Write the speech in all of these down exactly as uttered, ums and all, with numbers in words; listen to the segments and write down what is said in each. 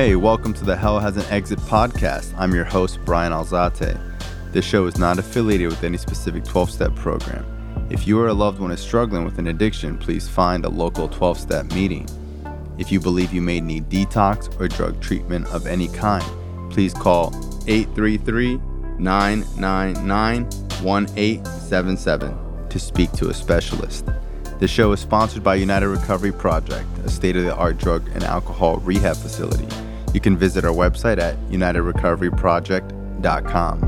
Hey, welcome to the Hell Has an Exit podcast. I'm your host, Brian Alzate. This show is not affiliated with any specific twelve-step program. If you or a loved one is struggling with an addiction, please find a local twelve-step meeting. If you believe you may need detox or drug treatment of any kind, please call eight three three, nine nine nine, one eight seven seven to speak to a specialist. The show is sponsored by United Recovery Project, a state-of-the-art drug and alcohol rehab facility. You can visit our website at united recovery project dot com.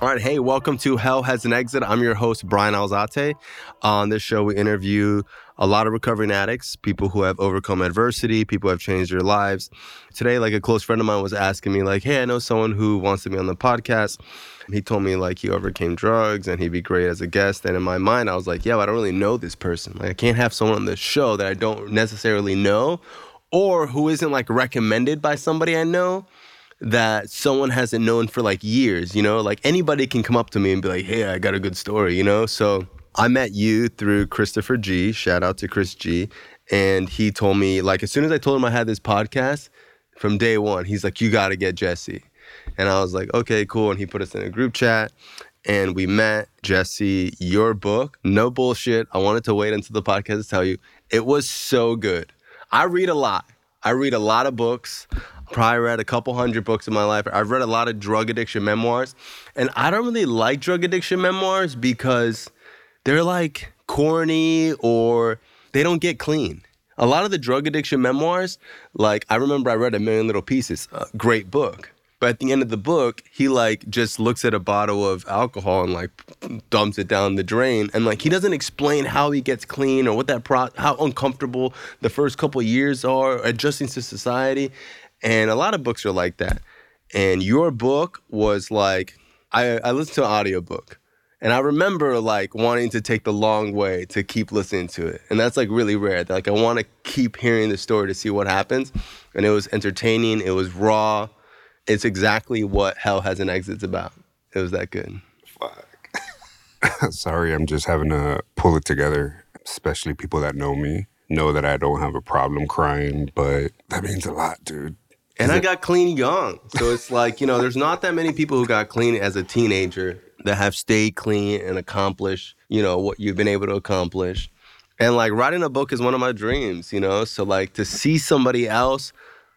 All right, hey, welcome to Hell Has an Exit. I'm your host, Brian Alzate. On this show, we interview a lot of recovering addicts, people who have overcome adversity, people who have changed their lives. Today, like a close friend of mine was asking me, like, hey, I know someone who wants to be on the podcast. He told me, like, he overcame drugs and he'd be great as a guest. And in my mind, I was like, yeah, well, I don't really know this person. Like, I can't have someone on this show that I don't necessarily know or who isn't, like, recommended by somebody I know that someone hasn't known for like years, you know? Like anybody can come up to me and be like, hey, I got a good story, you know? So I met you through Christopher G, shout out to Chris G. And he told me, like, as soon as I told him I had this podcast, from day one, he's like, you gotta get Jesse. And I was like, okay, cool. And he put us in a group chat and we met. Jesse, your book, no bullshit. I wanted to wait until the podcast to tell you. It was so good. I read a lot. I read a lot of books. Probably read a couple hundred books in my life. I've read a lot of drug addiction memoirs. And I don't really like drug addiction memoirs because they're like corny or they don't get clean. A lot of the drug addiction memoirs, like I remember I read A Million Little Pieces, a great book. But at the end of the book, he like just looks at a bottle of alcohol and like dumps it down the drain. And like he doesn't explain how he gets clean or what that pro- how uncomfortable the first couple of years are adjusting to society. And a lot of books are like that. And your book was like, I, I listened to an audiobook. And I remember like wanting to take the long way to keep listening to it. And that's like really rare. Like I want to keep hearing the story to see what happens. And it was entertaining. It was raw. It's exactly what Hell Has an Exit's about. It was that good. Fuck. Sorry, I'm just having to pull it together. Especially people that know me know that I don't have a problem crying. But that means a lot, dude. And I got clean young. So it's like, you know, there's not that many people who got clean as a teenager that have stayed clean and accomplished, you know, what you've been able to accomplish. And like writing a book is one of my dreams, you know? So like to see somebody else,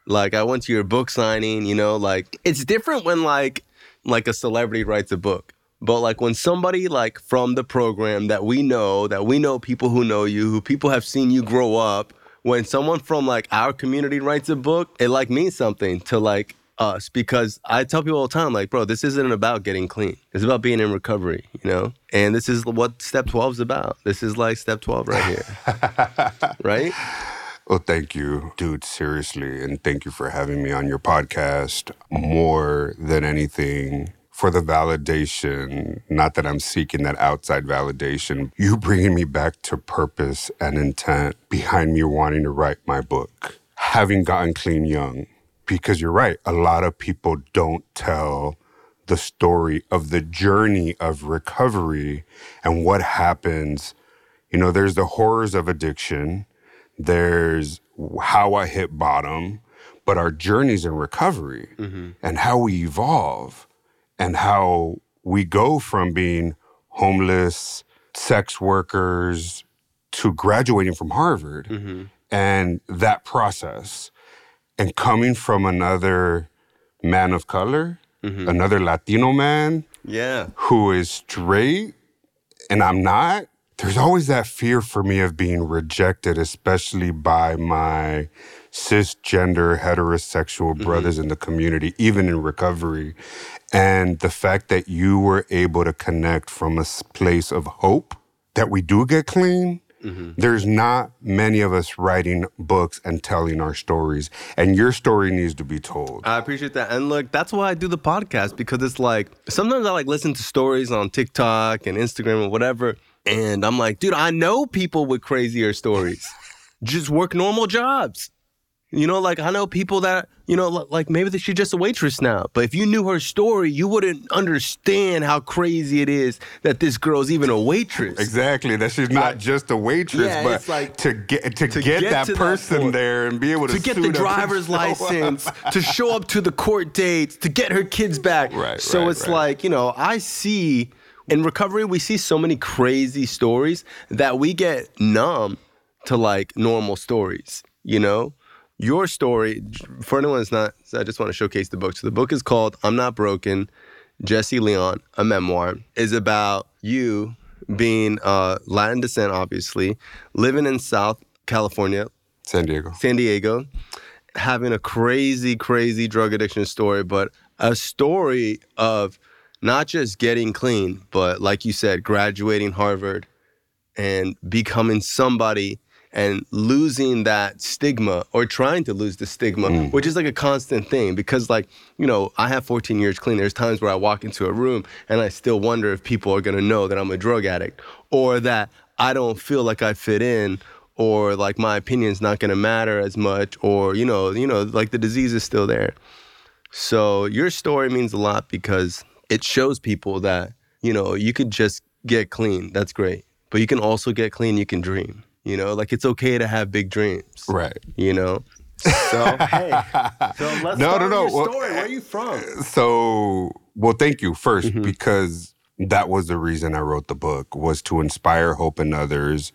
like I went to your book signing, you know, like it's different when like, like a celebrity writes a book. But like when somebody like from the program that we know, that we know people who know you, who people have seen you grow up, when someone from like our community writes a book, it like means something to like us, because I tell people all the time, like, bro, this isn't about getting clean. It's about being in recovery, you know? And this is what step twelve is about. This is like step twelve right here, right? Well, thank you, dude, seriously. And thank you for having me on your podcast. More than anything, for the validation, not that I'm seeking that outside validation, you bringing me back to purpose and intent behind me wanting to write my book, having gotten clean young. Because you're right, a lot of people don't tell the story of the journey of recovery and what happens. You know, there's the horrors of addiction. There's how I hit bottom, but our journeys in recovery mm-hmm. and how we evolve. And how we go from being homeless, sex workers, to graduating from Harvard. Mm-hmm. And that process. And coming from another man of color, mm-hmm. another Latino man, yeah, who is straight, and I'm not. There's always that fear for me of being rejected, especially by my cisgender, heterosexual mm-hmm. brothers in the community, even in recovery. And the fact that you were able to connect from a place of hope that we do get clean, mm-hmm. there's not many of us writing books and telling our stories. And your story needs to be told. I appreciate that. And look, that's why I do the podcast, because it's like, sometimes I like listen to stories on TikTok and Instagram or whatever. And I'm like, dude, I know people with crazier stories. Just work normal jobs. You know, like, I know people that, you know, like, maybe she's just a waitress now. But if you knew her story, you wouldn't understand how crazy it is that this girl's even a waitress. Exactly, that she's not yeah. just a waitress, yeah, but like, to get to, to get, get that to person that point, there and be able to To get the driver's license, to show up to the court dates, to get her kids back. Right, so right, it's right. like, you know, I see, in recovery, we see so many crazy stories that we get numb to, like, normal stories, you know? Your story, for anyone that's not, I just want to showcase the book. So the book is called I'm Not Broken, Jesse Leon, a memoir. Is about you being uh, Latin descent, obviously, living in South California. San Diego. San Diego, having a crazy, crazy drug addiction story, but a story of not just getting clean, but like you said, graduating Harvard and becoming somebody and losing that stigma, or trying to lose the stigma, mm. which is like a constant thing. Because, like, you know, I have fourteen years clean. There's times where I walk into a room and I still wonder if people are going to know that I'm a drug addict, or that I don't feel like I fit in, or like my opinion's not going to matter as much, or, you know, you know, like the disease is still there. So your story means a lot because it shows people that, you know, you could just get clean. That's great. But you can also get clean. You can dream. You know, like, it's okay to have big dreams. Right. You know? So, hey, so let's no, start no, no. your well, story. Where are you from? So, well, thank you first, mm-hmm. because that was the reason I wrote the book, was to inspire hope in others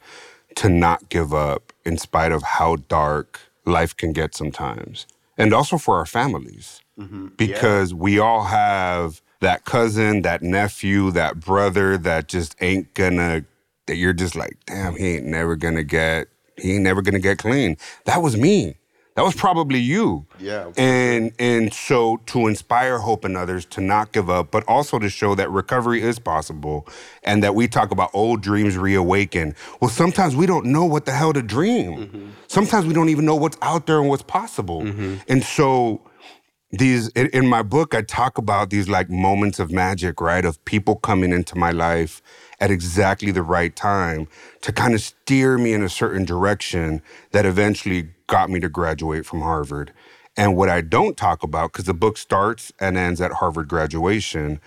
to not give up in spite of how dark life can get sometimes. And also for our families, mm-hmm. because yeah. we all have that cousin, that nephew, that brother that just ain't gonna that you're just like, damn, he ain't never gonna get, he ain't never gonna get clean. That was me. That was probably you. Yeah. And and so to inspire hope in others, to not give up, but also to show that recovery is possible, and that we talk about old dreams reawaken. Well, sometimes we don't know what the hell to dream. Mm-hmm. Sometimes we don't even know what's out there and what's possible. Mm-hmm. And so these, in my book, I talk about these like moments of magic, right? Of people coming into my life at exactly the right time to kind of steer me in a certain direction that eventually got me to graduate from Harvard. And what I don't talk about, because the book starts and ends at Harvard graduation,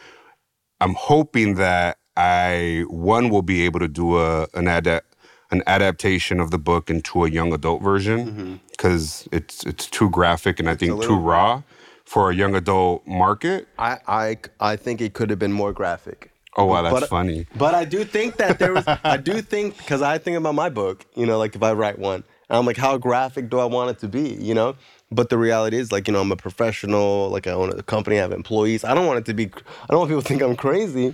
I'm hoping that I, one, will be able to do a an ad, an adaptation of the book into a young adult version, because mm-hmm. it's it's too graphic and I think too raw for a young adult market. I I, I think it could have been more graphic. Oh, wow, that's but, funny. But I do think that there was, I do think, because I think about my book, you know, like if I write one, and I'm like, how graphic do I want it to be, you know? But the reality is, like, you know, I'm a professional, like I own a company, I have employees. I don't want it to be, I don't want people to think I'm crazy.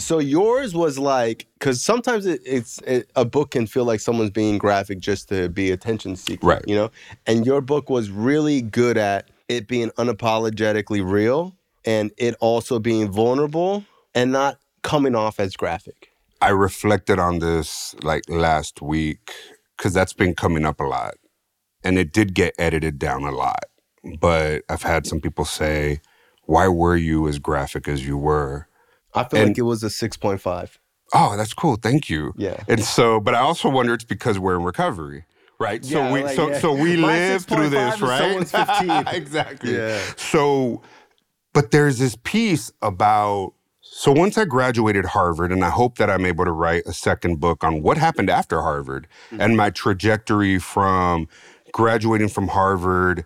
So yours was like, because sometimes it, it's, it, a book can feel like someone's being graphic just to be attention seeking, right. you know? And your book was really good at it being unapologetically real, and it also being vulnerable and not coming off as graphic. I reflected on this like last week, because that's been coming up a lot. And it did get edited down a lot. But I've had some people say, why were you as graphic as you were? I feel and, like it was a six point five. Oh, that's cool. Thank you. Yeah. And so, but I also wonder it's because we're in recovery. Right. Yeah, so we like, so yeah. so we My live through this, right? Someone's fifteen. Exactly. Yeah. So, but there's this piece about, so once I graduated Harvard, and I hope that I'm able to write a second book on what happened after Harvard mm-hmm. and my trajectory from graduating from Harvard,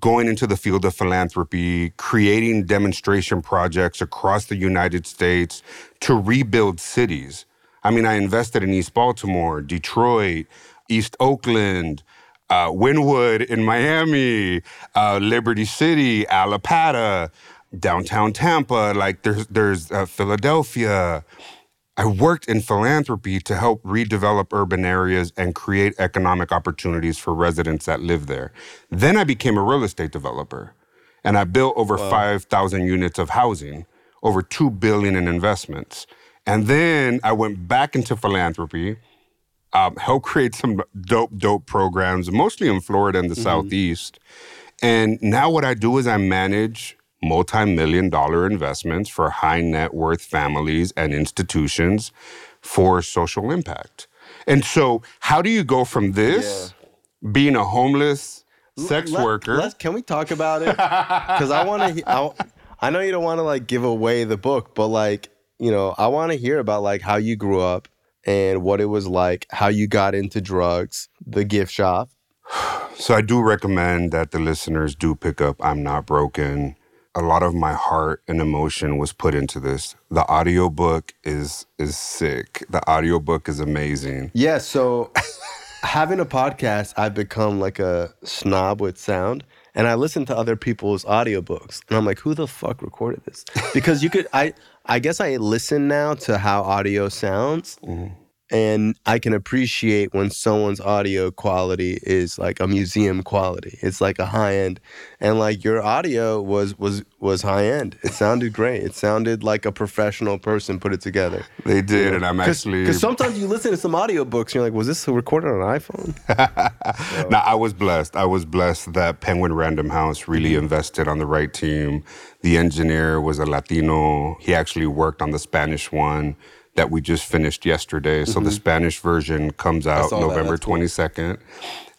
going into the field of philanthropy, creating demonstration projects across the United States to rebuild cities. I mean, I invested in East Baltimore, Detroit, East Oakland, uh, Wynwood in Miami, uh, Liberty City, Allapattah, downtown Tampa, like there's there's uh, Philadelphia. I worked in philanthropy to help redevelop urban areas and create economic opportunities for residents that live there. Then I became a real estate developer, and I built over wow. five thousand units of housing, over two billion dollars in investments. And then I went back into philanthropy, um, helped create some dope, dope programs, mostly in Florida and the mm-hmm. Southeast. And now what I do is I manage multi-million dollar investments for high net worth families and institutions for social impact. And so how do you go from this, yeah. being a homeless sex let, worker. Let's, can we talk about it? Because I want to. I, I know you don't want to like give away the book, but like you know, I want to hear about like how you grew up and what it was like, how you got into drugs, the gift shop. So I do recommend that the listeners do pick up I'm Not Broken. A lot of my heart and emotion was put into this. The audiobook is is sick. The audiobook is amazing. Yeah, so having a podcast, I've become like a snob with sound. And I listen to other people's audiobooks. And I'm like, who the fuck recorded this? Because you could, I I guess I listen now to how audio sounds. Mm-hmm. And I can appreciate when someone's audio quality is like a museum quality. It's like a high end. And like your audio was was was high end. It sounded great. It sounded like a professional person put it together. They did. You know? And I'm Cause, actually... Because sometimes you listen to some audiobooks and you're like, was this recorded on an iPhone? So. No, I was blessed. I was blessed that Penguin Random House really invested on the right team. The engineer was a Latino. He actually worked on the Spanish one that we just finished yesterday. Mm-hmm. So the Spanish version comes out November twenty-second.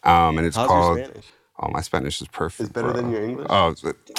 Cool. Um, and it's How's called... Your Spanish? Oh, my Spanish is perfect. It's better bro. than your English? Oh,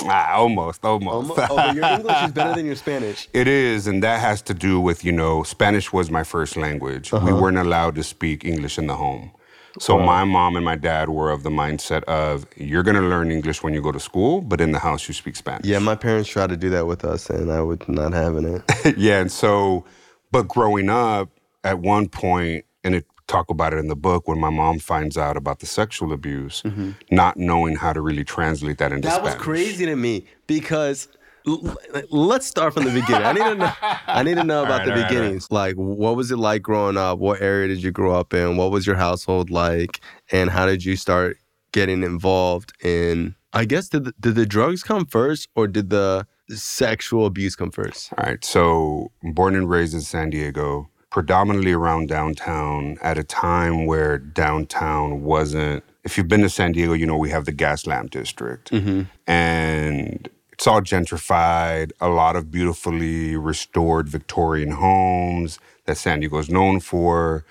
ah, almost, almost. almost? Oh, but your English is better than your Spanish. It is, and that has to do with, you know, Spanish was my first language. Uh-huh. We weren't allowed to speak English in the home. So wow. my mom and my dad were of the mindset of, you're going to learn English when you go to school, but in the house you speak Spanish. Yeah, my parents tried to do that with us, and I was not having it. Yeah, and so... But growing up, at one point, and it talk about it in the book, when my mom finds out about the sexual abuse, mm-hmm. not knowing how to really translate that into that Spanish. That was crazy to me because l- l- let's start from the beginning. I need to know, I need to know about right, the right, beginnings. Right. Like, what was it like growing up? What area did you grow up in? What was your household like? And how did you start getting involved in, I guess, did the, did the drugs come first or did the... sexual abuse come first? All right. So born and raised in San Diego, predominantly around downtown at a time where downtown wasn't, if you've been to San Diego, you know, we have the gas lamp district mm-hmm. and it's all gentrified, a lot of beautifully restored Victorian homes that San Diego is known for.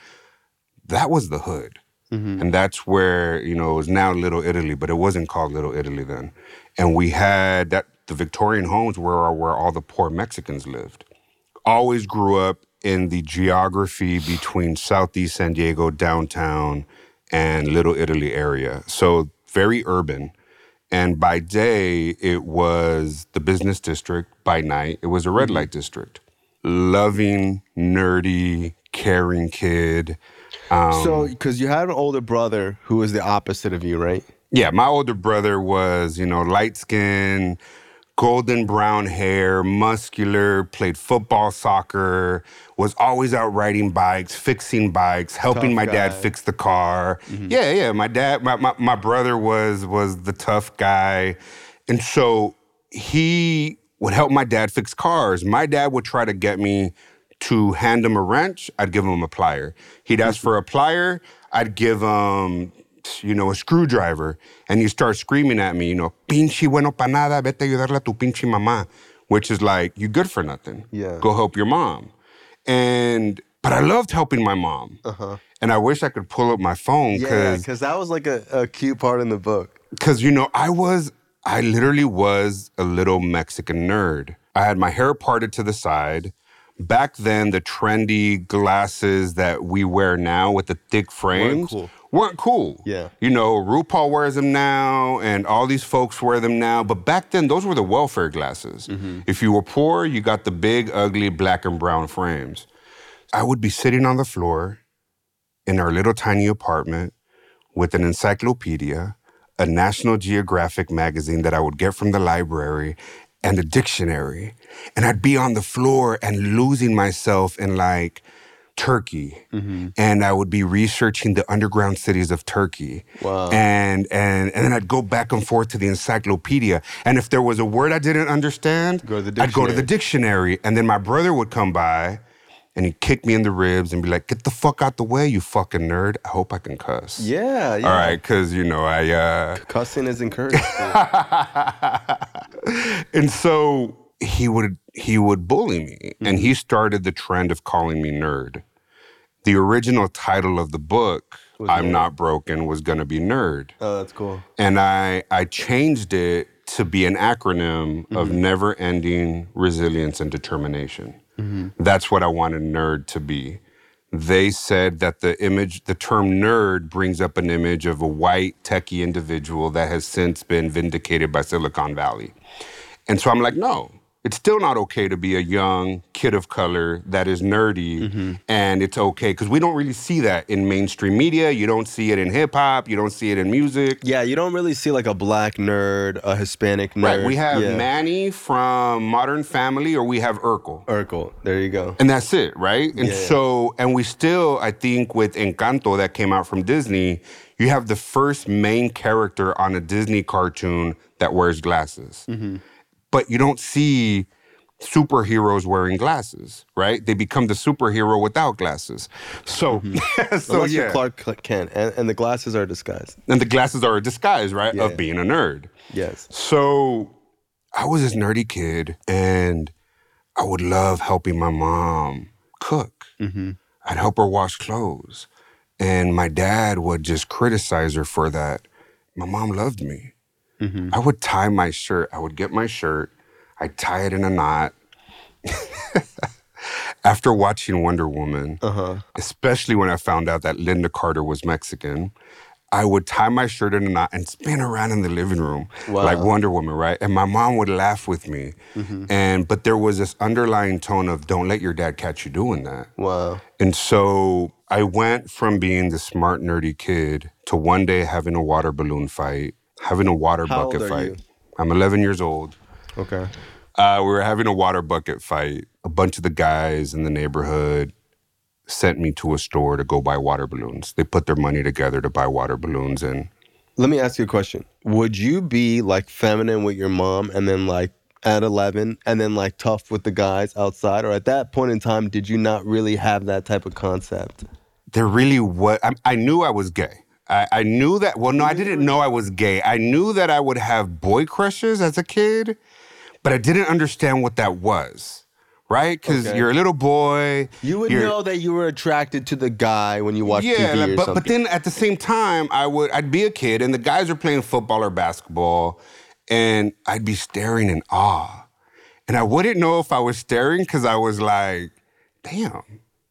That was the hood. Mm-hmm. And that's where, you know, it was now Little Italy, but it wasn't called Little Italy then. And we had that, the Victorian homes were where all the poor Mexicans lived. Always grew up in the geography between Southeast San Diego, downtown, and Little Italy area. So very urban. And by day, it was the business district. By night, it was a red light district. Loving, nerdy, caring kid. Um, so, because you had an older brother who was the opposite of you, right? Yeah, my older brother was, you know, light skin, golden brown hair, muscular, played football, soccer, was always out riding bikes, fixing bikes, helping tough my guy. dad fix the car. Mm-hmm. Yeah, yeah, my dad, my, my, my brother was was the tough guy. And so he would help my dad fix cars. My dad would try to get me to hand him a wrench. I'd give him a plier. He'd ask for a plier. I'd give him... you know, a screwdriver, and you start screaming at me, you know, pinche bueno pa nada, vete a ayudarle a tu pinche mamá, which is like, you good for nothing. Yeah. Go help your mom. And, but I loved helping my mom. Uh-huh. And I wish I could pull up my phone. Yeah, because that was like a, a cute part in the book. Because, you know, I was, I literally was a little Mexican nerd. I had my hair parted to the side. Back then, the trendy glasses that we wear now with the thick frames weren't cool. Weren't cool. Yeah. You know, RuPaul wears them now, and all these folks wear them now. But back then, those were the welfare glasses. Mm-hmm. If you were poor, you got the big, ugly, black and brown frames. I would be sitting on the floor in our little tiny apartment with an encyclopedia, a National Geographic magazine that I would get from the library, and a dictionary. And I'd be on the floor and losing myself in like Turkey. Mm-hmm. And I would be researching the underground cities of Turkey. Wow. And, and and then I'd go back and forth to the encyclopedia. And if there was a word I didn't understand, go to the I'd go to the dictionary. And then my brother would come by and he'd kick me in the ribs and be like, get the fuck out the way, you fucking nerd. I hope I can cuss. Yeah, yeah. All right, because, you know, I... Uh... Cussing is encouraged. And so he would he would bully me. Mm-hmm. And he started the trend of calling me nerd. The original title of the book I'm Not Broken was going to be Nerd. Oh, that's cool. And I, I changed it to be an acronym mm-hmm. of never-ending resilience and determination. Mm-hmm. That's what I wanted Nerd to be. They said that the image, the term nerd brings up an image of a white, techie individual that has since been vindicated by Silicon Valley. And so I'm like, no, it's still not okay to be a young kid of color that is nerdy, mm-hmm. and it's okay, because we don't really see that in mainstream media. You don't see it in hip-hop. You don't see it in music. Yeah, you don't really see, like, a black nerd, a Hispanic nerd. Right, we have yeah. Manny from Modern Family, or we have Urkel. Urkel, there you go. And that's it, right? And yeah. so, and we still, I think, with Encanto that came out from Disney, you have the first main character on a Disney cartoon that wears glasses. Mm-hmm. But you don't see superheroes wearing glasses, right? They become the superhero without glasses. So, mm-hmm. so Unless yeah. you're Clark Kent, and, and the glasses are a disguise. And the glasses are a disguise, right, yeah. of being a nerd. Yes. So I was this nerdy kid, and I would love helping my mom cook. Mm-hmm. I'd help her wash clothes. And my dad would just criticize her for that. My mom loved me. Mm-hmm. I would tie my shirt. I would get my shirt. I'd tie it in a knot. After watching Wonder Woman, uh-huh. especially when I found out that Linda Carter was Mexican, I would tie my shirt in a knot and spin around in the living room wow. like Wonder Woman, right? And my mom would laugh with me. Mm-hmm. And but there was this underlying tone of, don't let your dad catch you doing that. Wow. And so I went from being the smart, nerdy kid to one day having a water balloon fight. Having a water How bucket old are fight. You? I'm eleven years old. Okay. Uh, we were having a water bucket fight. A bunch of the guys in the neighborhood sent me to a store to go buy water balloons. They put their money together to buy water balloons. And let me ask you a question. Would you be like feminine with your mom and then like at eleven and then like tough with the guys outside? Or at that point in time, did you not really have that type of concept? There really was. I, I knew I was gay. I, I knew that, well, no, I didn't know I was gay. I knew that I would have boy crushes as a kid, but I didn't understand what that was, right? Because okay. you're a little boy. You would know that you were attracted to the guy when you watched yeah, T V or but, something. Yeah, but then at the same time, I would, I'd be a kid, and the guys are playing football or basketball, and I'd be staring in awe. And I wouldn't know if I was staring because I was like, damn,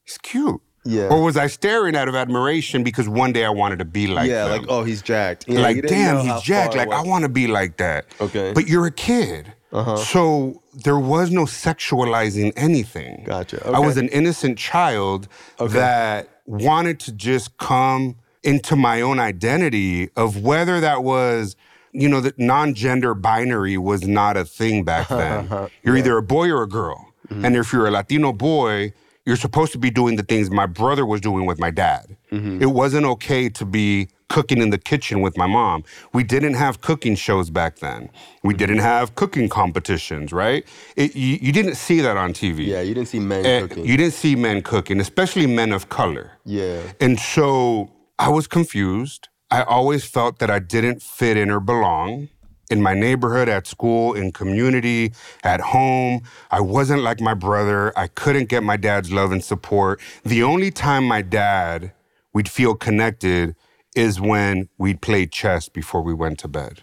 he's cute. Yeah. Or was I staring out of admiration because one day I wanted to be like that? Yeah, them. Like, oh, he's jacked. Yeah, like, damn, he's jacked. Like, I want to be like that. Okay. But you're a kid. Uh-huh. So there was no sexualizing anything. Gotcha. Okay. I was an innocent child okay. that wanted to just come into my own identity of whether that was, you know, that non-gender binary was not a thing back then. You're yeah. either a boy or a girl. Mm-hmm. And if you're a Latino boy, you're supposed to be doing the things my brother was doing with my dad. Mm-hmm. It wasn't okay to be cooking in the kitchen with my mom. We didn't have cooking shows back then. We mm-hmm. didn't have cooking competitions, right? It, you, you didn't see that on T V. Yeah, you didn't see men and cooking. You didn't see men cooking, especially men of color. Yeah. And so I was confused. I always felt that I didn't fit in or belong. In my neighborhood, at school, in community, at home. I wasn't like my brother. I couldn't get my dad's love and support. The only time my dad, we'd feel connected is when we'd play chess before we went to bed.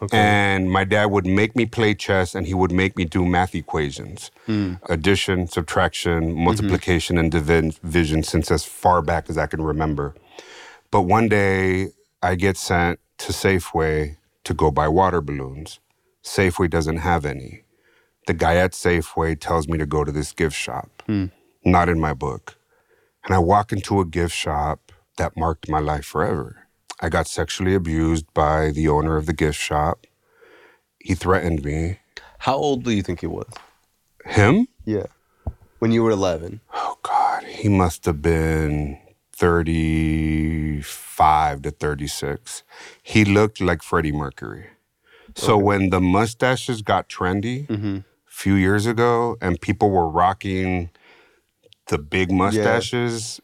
Okay. And my dad would make me play chess, and he would make me do math equations. Mm. Addition, subtraction, multiplication, mm-hmm. and division since as far back as I can remember. But one day, I get sent to Safeway to go buy water balloons. Safeway doesn't have any. The guy at Safeway tells me to go to this gift shop. Mm. Not in my book. And I walk into a gift shop that marked my life forever. I got sexually abused by the owner of the gift shop. He threatened me. How old do you think he was? Him? Yeah. When you were eleven. Oh, God. He must have been thirty-five to thirty-six. He looked like Freddie Mercury. So okay. when the mustaches got trendy mm-hmm. a few years ago and people were rocking the big mustaches,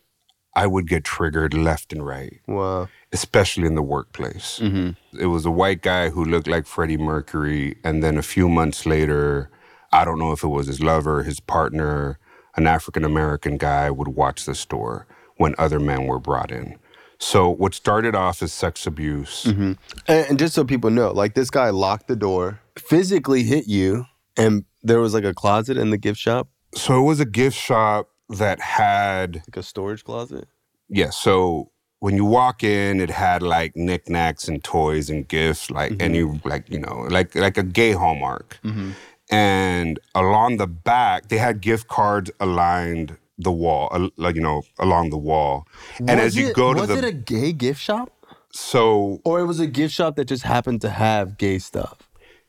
yeah. I would get triggered left and right. Wow. Especially in the workplace. Mm-hmm. It was a white guy who looked like Freddie Mercury, and then a few months later, I don't know if it was his lover, his partner, an African-American guy would watch the store when other men were brought in. So what started off as sex abuse. Mm-hmm. And, and just so people know, like this guy locked the door, physically hit you, and there was like a closet in the gift shop. So it was a gift shop that had... Like a storage closet? Yeah, so when you walk in, it had like knickknacks and toys and gifts, like mm-hmm. any, like, you know, like like a gay Hallmark. Mm-hmm. And along the back, they had gift cards aligned the wall, like, you know, along the wall. Was and as it, you go to was the... Was it a gay gift shop? So... Or it was a gift shop that just happened to have gay stuff?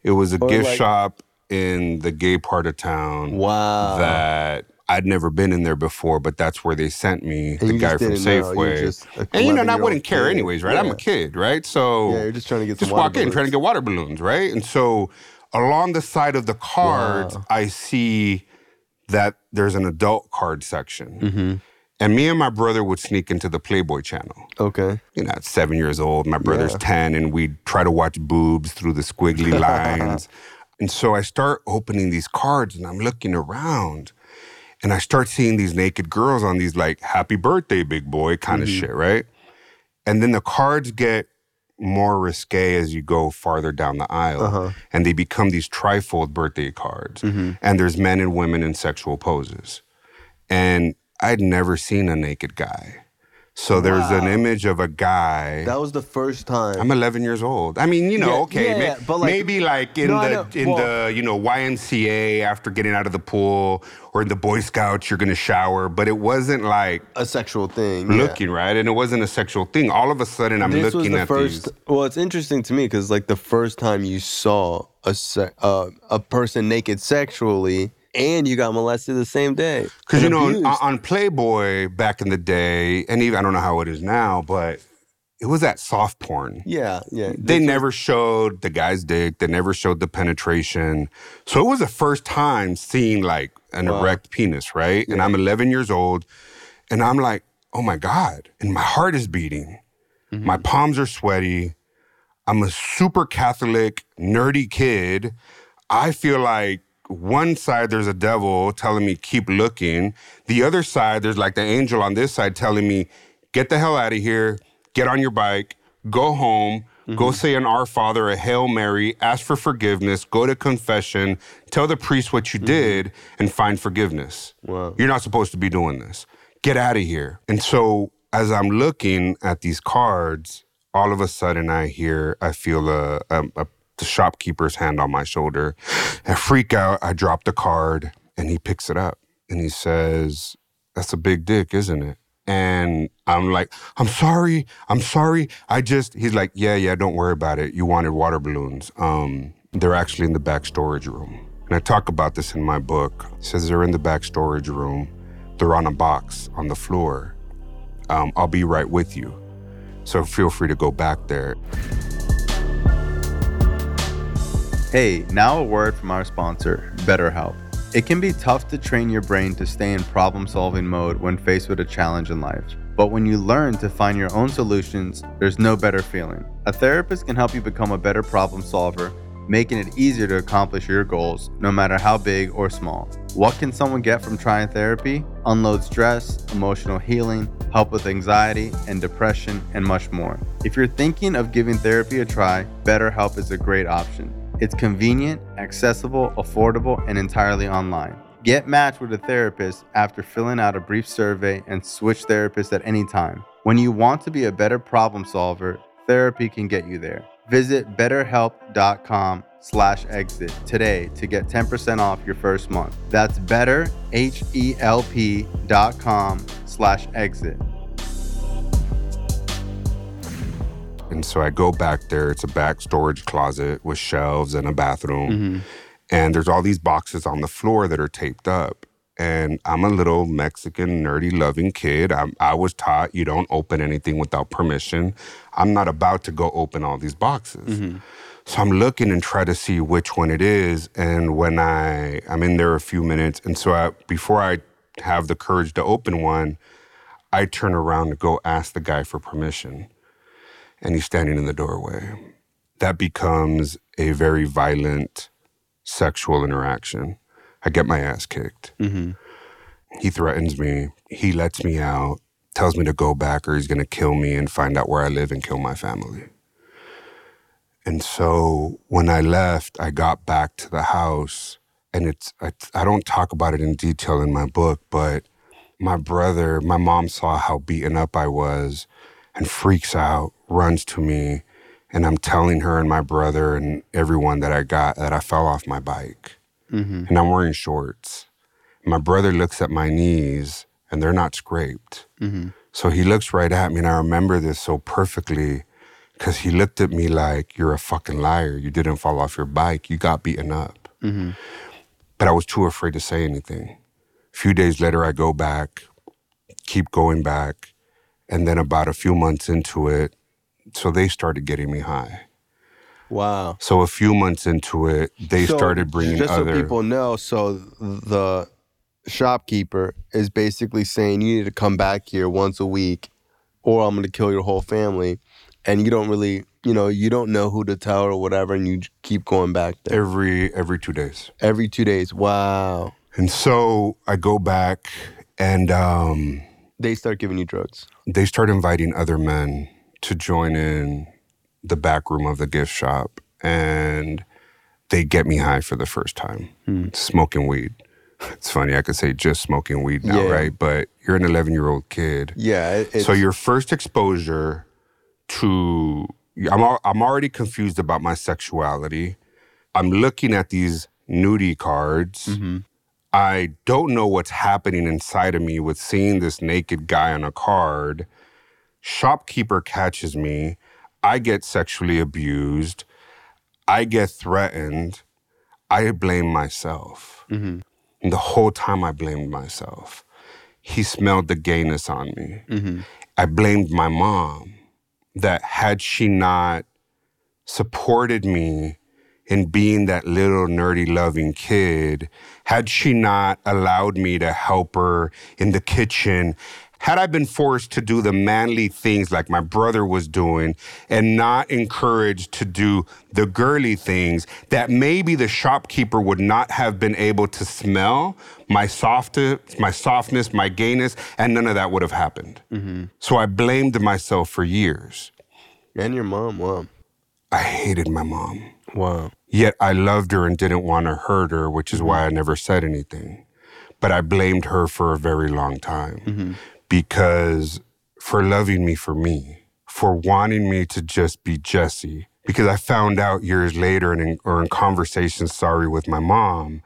It was a or gift like, shop in the gay part of town. Wow. That... I'd never been in there before, but that's where they sent me, and the guy from Safeway. And, you know, and I wouldn't care anyways, right? Yeah. I'm a kid, right? So yeah, you're just trying to get some just water walk balloons. in, trying to get water balloons, right? And so along the side of the cards, wow. I see that there's an adult card section. Mm-hmm. And me and my brother would sneak into the Playboy channel. Okay. You know, at seven years old, my brother's yeah. ten, and we'd try to watch boobs through the squiggly lines. And so I start opening these cards, and I'm looking around. And I start seeing these naked girls on these, like, happy birthday, big boy kind of mm-hmm. shit, right? And then the cards get more risque as you go farther down the aisle. Uh-huh. And they become these trifold birthday cards. Mm-hmm. And there's men and women in sexual poses. And I'd never seen a naked guy. So wow. there's an image of a guy. That was the first time. I'm eleven years old. I mean, you know, yeah, okay, yeah, may, yeah, but like, maybe like in no, the in well, the you know Y M C A after getting out of the pool, or in the Boy Scouts you're gonna shower, but it wasn't like a sexual thing. Looking yeah. right, and it wasn't a sexual thing. All of a sudden, I'm this looking was the at first, these. Well, it's interesting to me because like the first time you saw a se- uh, a person naked sexually. And you got molested the same day. Because, you know, on, on Playboy back in the day, and even I don't know how it is now, but it was that soft porn. Yeah, yeah. They That's never showed the guy's dick. They never showed the penetration. So it was the first time seeing, like, an wow. erect penis, right? Yeah. And I'm eleven years old, and I'm like, oh, my God. And my heart is beating. Mm-hmm. My palms are sweaty. I'm a super Catholic, nerdy kid. I feel like one side, there's a devil telling me, keep looking. The other side, there's like the angel on this side telling me, get the hell out of here, get on your bike, go home, mm-hmm. go say an Our Father, a Hail Mary, ask for forgiveness, go to confession, tell the priest what you mm-hmm. did, and find forgiveness. Wow. You're not supposed to be doing this. Get out of here. And so as I'm looking at these cards, all of a sudden I hear, I feel a, a, a the shopkeeper's hand on my shoulder. I freak out. I drop the card, and he picks it up. And he says, that's a big dick, isn't it? And I'm like, I'm sorry. I'm sorry. I just, he's like, yeah, yeah, don't worry about it. You wanted water balloons. Um, they're actually in the back storage room. And I talk about this in my book. He says they're in the back storage room. They're on a box on the floor. Um, I'll be right with you. So feel free to go back there. Hey, now a word from our sponsor, BetterHelp. It can be tough to train your brain to stay in problem-solving mode when faced with a challenge in life. But when you learn to find your own solutions, there's no better feeling. A therapist can help you become a better problem solver, making it easier to accomplish your goals, no matter how big or small. What can someone get from trying therapy? Unload stress, emotional healing, help with anxiety and depression, and much more. If you're thinking of giving therapy a try, BetterHelp is a great option. It's convenient, accessible, affordable, and entirely online. Get matched with a therapist after filling out a brief survey and switch therapists at any time. When you want to be a better problem solver, therapy can get you there. Visit betterhelp.com slash exit today to get ten percent off your first month. That's betterhelp.com slash exit. And so I go back there. It's a back storage closet with shelves and a bathroom. Mm-hmm. And there's all these boxes on the floor that are taped up. And I'm a little Mexican, nerdy, loving kid. I'm, I was taught you don't open anything without permission. I'm not about to go open all these boxes. Mm-hmm. So I'm looking and try to see which one it is. And when I, I'm in there a few minutes. And so I, before I have the courage to open one, I turn around to go ask the guy for permission. And he's standing in the doorway. That becomes a very violent sexual interaction. I get my ass kicked. Mm-hmm. He threatens me. He lets me out. tells me to go back or he's going to kill me and find out where I live and kill my family. And so when I left, I got back to the house, and it's I, I don't talk about it in detail in my book, but my brother, my mom saw how beaten up I was and freaks out, runs to me, and I'm telling her and my brother and everyone that I got that I fell off my bike, mm-hmm. and I'm wearing shorts. My brother looks at my knees, and they're not scraped. Mm-hmm. So he looks right at me, and I remember this so perfectly, because he looked at me like, you're a fucking liar. You didn't fall off your bike. You got beaten up. Mm-hmm. But I was too afraid to say anything. A few days later, I go back, keep going back. And then about a few months into it, so they started getting me high. Wow. So a few months into it, they so started bringing just other... Just so people know, so the shopkeeper is basically saying, you need to come back here once a week or I'm going to kill your whole family. And you don't really, you know, you don't know who to tell or whatever, and you keep going back there. Every every two days. Every two days. Wow. And so I go back, and um, they start giving you drugs. They start inviting other men to join in the back room of the gift shop, and they get me high for the first time, hmm. smoking weed. It's funny, I could say just smoking weed now, yeah. right? But you're an eleven-year-old kid. Yeah. It's... So your first exposure... to, I'm I'm already confused about my sexuality. I'm looking at these nudie cards. Mm-hmm. I don't know what's happening inside of me with seeing this naked guy on a card. Shopkeeper catches me. I get sexually abused. I get threatened. I blame myself. Mm-hmm. And the whole time I blamed myself. He smelled the gayness on me. Mm-hmm. I blamed my mom. That had she not supported me in being that little nerdy loving kid, had she not allowed me to help her in the kitchen, had I been forced to do the manly things like my brother was doing and not encouraged to do the girly things, that maybe the shopkeeper would not have been able to smell my soft, my softness, my gayness, and none of that would have happened. Mm-hmm. So I blamed myself for years. And your mom, wow. I hated my mom. Wow. Yet I loved her and didn't want to hurt her, which is why I never said anything. But I blamed her for a very long time. Mm-hmm. Because for loving me for me, for wanting me to just be Jesse, because I found out years later and in, or in conversations, sorry, with my mom,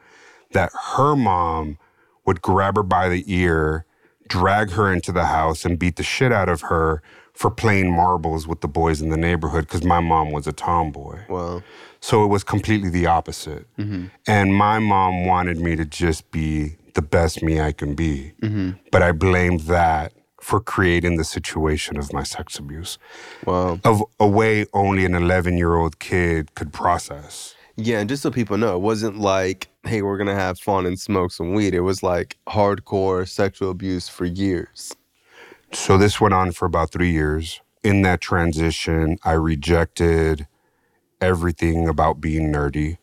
that her mom would grab her by the ear, drag her into the house and beat the shit out of her for playing marbles with the boys in the neighborhood because my mom was a tomboy. Wow. So it was completely the opposite. Mm-hmm. And my mom wanted me to just be the best me I can be. Mm-hmm. But I blamed that for creating the situation of my sex abuse. Wow. Of a way only an eleven-year-old kid could process. Yeah, and just so people know, it wasn't like, hey, we're going to have fun and smoke some weed. It was like hardcore sexual abuse for years. So this went on for about three years. In that transition, I rejected everything about being nerdy.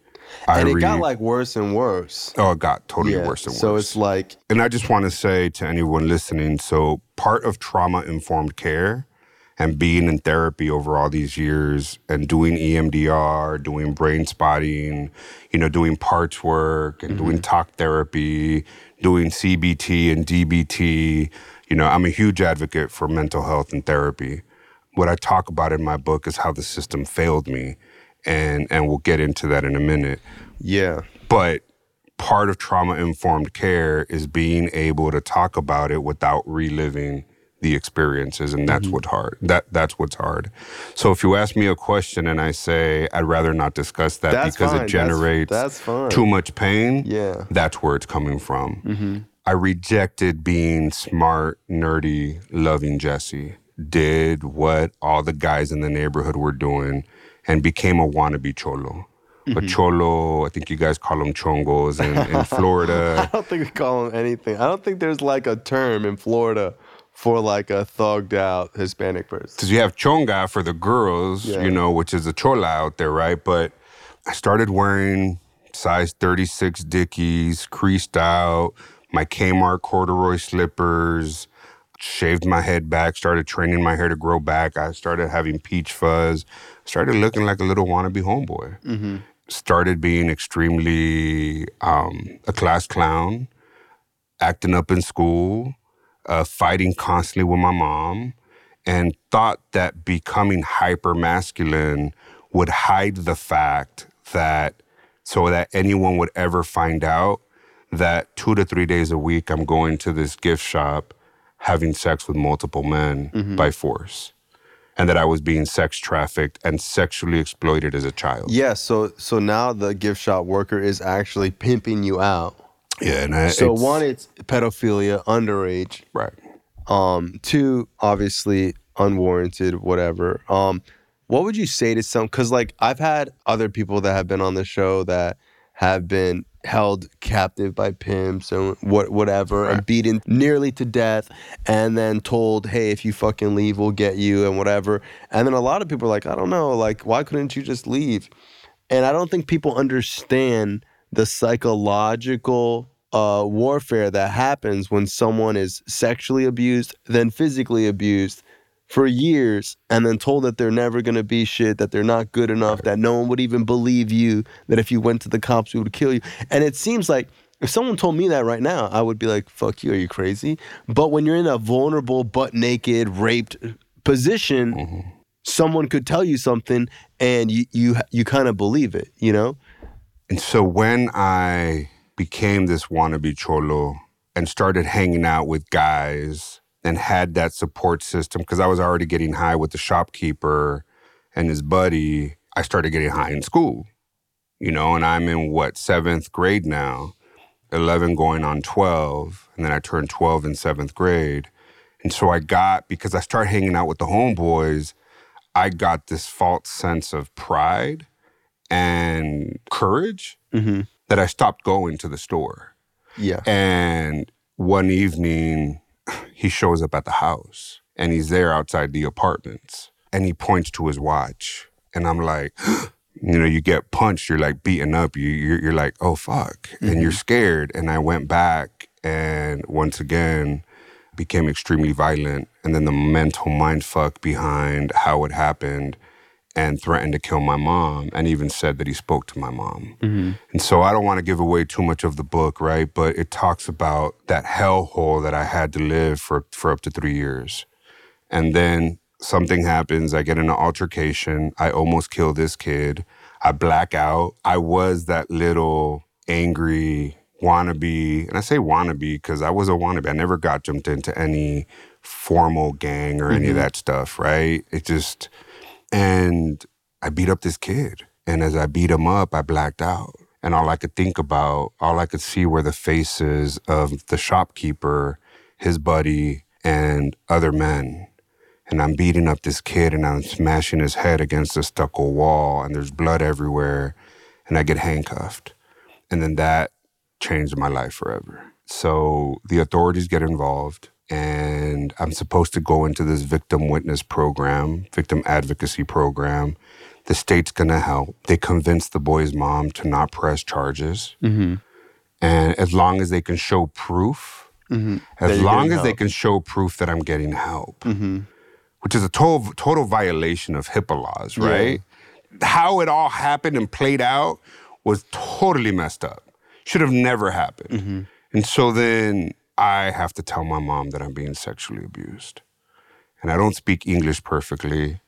I and it re- got like worse and worse. Oh, it got totally yeah, worse and worse. So it's like... And I just want to say to anyone listening, so part of trauma-informed care and being in therapy over all these years and doing E M D R, doing brain spotting, you know, doing parts work and mm-hmm. doing talk therapy, doing C B T and D B T. You know, I'm a huge advocate for mental health and therapy. What I talk about in my book is how the system failed me. And and we'll get into that in a minute. Yeah. But part of trauma-informed care is being able to talk about it without reliving the experiences, and that's mm-hmm. what hard. That that's what's hard. So if you ask me a question and I say I'd rather not discuss that that's because fine. it generates that's, that's too much pain, yeah. that's where it's coming from. Mm-hmm. I rejected being smart, nerdy, loving Jesse. Did what all the guys in the neighborhood were doing. And became a wannabe cholo. Mm-hmm. A cholo, I think you guys call them chongos in, in Florida. I don't think we call them anything. I don't think there's like a term in Florida for like a thugged out Hispanic person. Because you have chonga for the girls, yeah. you know, which is a chola out there, right? But I started wearing size thirty-six Dickies, creased out, my Kmart corduroy slippers. shaved my head back, started training my hair to grow back. I started having peach fuzz, started looking like a little wannabe homeboy. Mm-hmm. Started being extremely um, a class clown, acting up in school, uh, fighting constantly with my mom, and thought that becoming hyper-masculine would hide the fact that, so that anyone would ever find out that two to three days a week I'm going to this gift shop having sex with multiple men mm-hmm. by force, and that I was being sex trafficked and sexually exploited as a child. Yeah, so so now the gift shop worker is actually pimping you out. Yeah, and I, so it's, one, it's pedophilia, underage, right? Um, two, obviously unwarranted, whatever. Um, what would you say to some? Because like I've had other people that have been on the show that have been held captive by pimps and what whatever right. and beaten nearly to death and then told, hey, if you fucking leave, we'll get you and whatever. And then a lot of people are like, I don't know, like, why couldn't you just leave? And I don't think people understand the psychological uh, warfare that happens when someone is sexually abused, then physically abused for years, and then told that they're never going to be shit, that they're not good enough, that no one would even believe you, that if you went to the cops, we would kill you. And it seems like if someone told me that right now, I would be like, fuck you, are you crazy? But when you're in a vulnerable, butt-naked, raped position, mm-hmm. someone could tell you something, and you you, you kind of believe it, you know? And so when I became this wannabe cholo and started hanging out with guys and had that support system, because I was already getting high with the shopkeeper and his buddy, I started getting high in school, you know, and I'm in, what, seventh grade now, eleven going on twelve, and then I turned twelve in seventh grade. And so I got, because I started hanging out with the homeboys, I got this false sense of pride and courage mm-hmm. that I stopped going to the store. Yeah. And one evening, he shows up at the house, and he's there outside the apartments, and he points to his watch. And I'm like, you know, you get punched, you're like beaten up, you, you're, you're like, oh, fuck, mm-hmm. and you're scared. And I went back and once again became extremely violent, and then the mental mindfuck behind how it happened, and threatened to kill my mom, and even said that he spoke to my mom. Mm-hmm. And so I don't want to give away too much of the book, right? But it talks about that hellhole that I had to live for, for up to three years. And then something happens, I get in an altercation, I almost kill this kid, I black out. I was that little angry wannabe, and I say wannabe because I was a wannabe. I never got jumped into any formal gang or mm-hmm. any of that stuff, right? It just... And I beat up this kid. And as I beat him up, I blacked out. And all I could think about, all I could see were the faces of the shopkeeper, his buddy, and other men. And I'm beating up this kid, and I'm smashing his head against a stucco wall, and there's blood everywhere, and I get handcuffed. And then that changed my life forever. So the authorities get involved. And I'm supposed to go into this victim witness program, victim advocacy program. The state's going to help. They convince the boy's mom to not press charges. Mm-hmm. And as long as they can show proof, mm-hmm. as long as help. they can show proof that I'm getting help, mm-hmm. which is a total, total violation of HIPAA laws, right? Yeah. How it all happened and played out was totally messed up. Should have never happened. Mm-hmm. And so then... I have to tell my mom that I'm being sexually abused. And I don't speak English perfectly.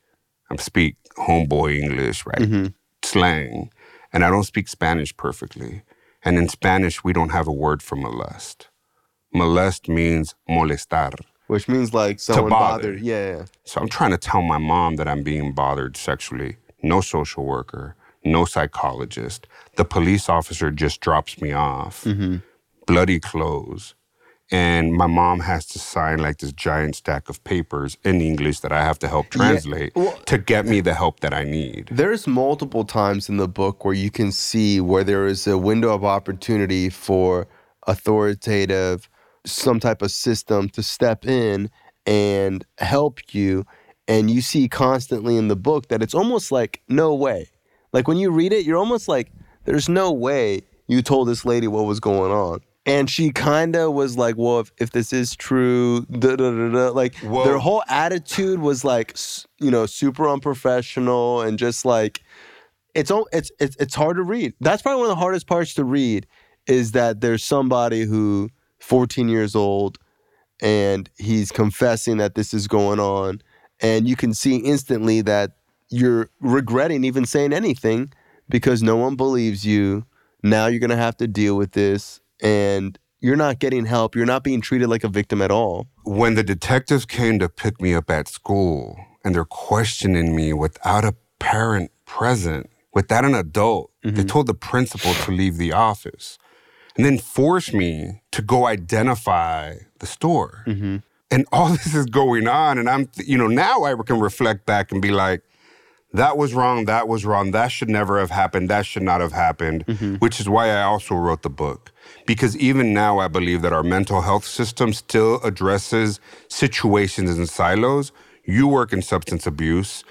I speak homeboy English, right? Mm-hmm. Slang. And I don't speak Spanish perfectly. And in Spanish, we don't have a word for molest. Molest means molestar. Which means like someone bother. bothered. Yeah, yeah. So I'm trying to tell my mom that I'm being bothered sexually. No social worker, no psychologist. The police officer just drops me off. Mm-hmm. Bloody clothes. And my mom has to sign like this giant stack of papers in English that I have to help translate yeah. well, to get me the help that I need. There's multiple times in the book where you can see where there is a window of opportunity for authoritative, some type of system to step in and help you. And you see constantly in the book that it's almost like, no way. Like when you read it, you're almost like, there's no way you told this lady what was going on. And she kind of was like, well, if, if this is true, da, da, da, da. Like, whoa. Their whole attitude was like, you know, super unprofessional and just like, it's, it's it's it's hard to read. That's probably one of the hardest parts to read is that there's somebody who, fourteen years old, and he's confessing that this is going on. And you can see instantly that you're regretting even saying anything because no one believes you. Now you're going to have to deal with this. And you're not getting help. You're not being treated like a victim at all. When the detectives came to pick me up at school and they're questioning me without a parent present, without an adult, mm-hmm. they told the principal to leave the office and then forced me to go identify the store. Mm-hmm. And all this is going on. And I'm, you know, now I can reflect back and be like, that was wrong, that was wrong, that should never have happened, that should not have happened, mm-hmm. which is why I also wrote the book. Because even now I believe that our mental health system still addresses situations in silos. You work in substance abuse.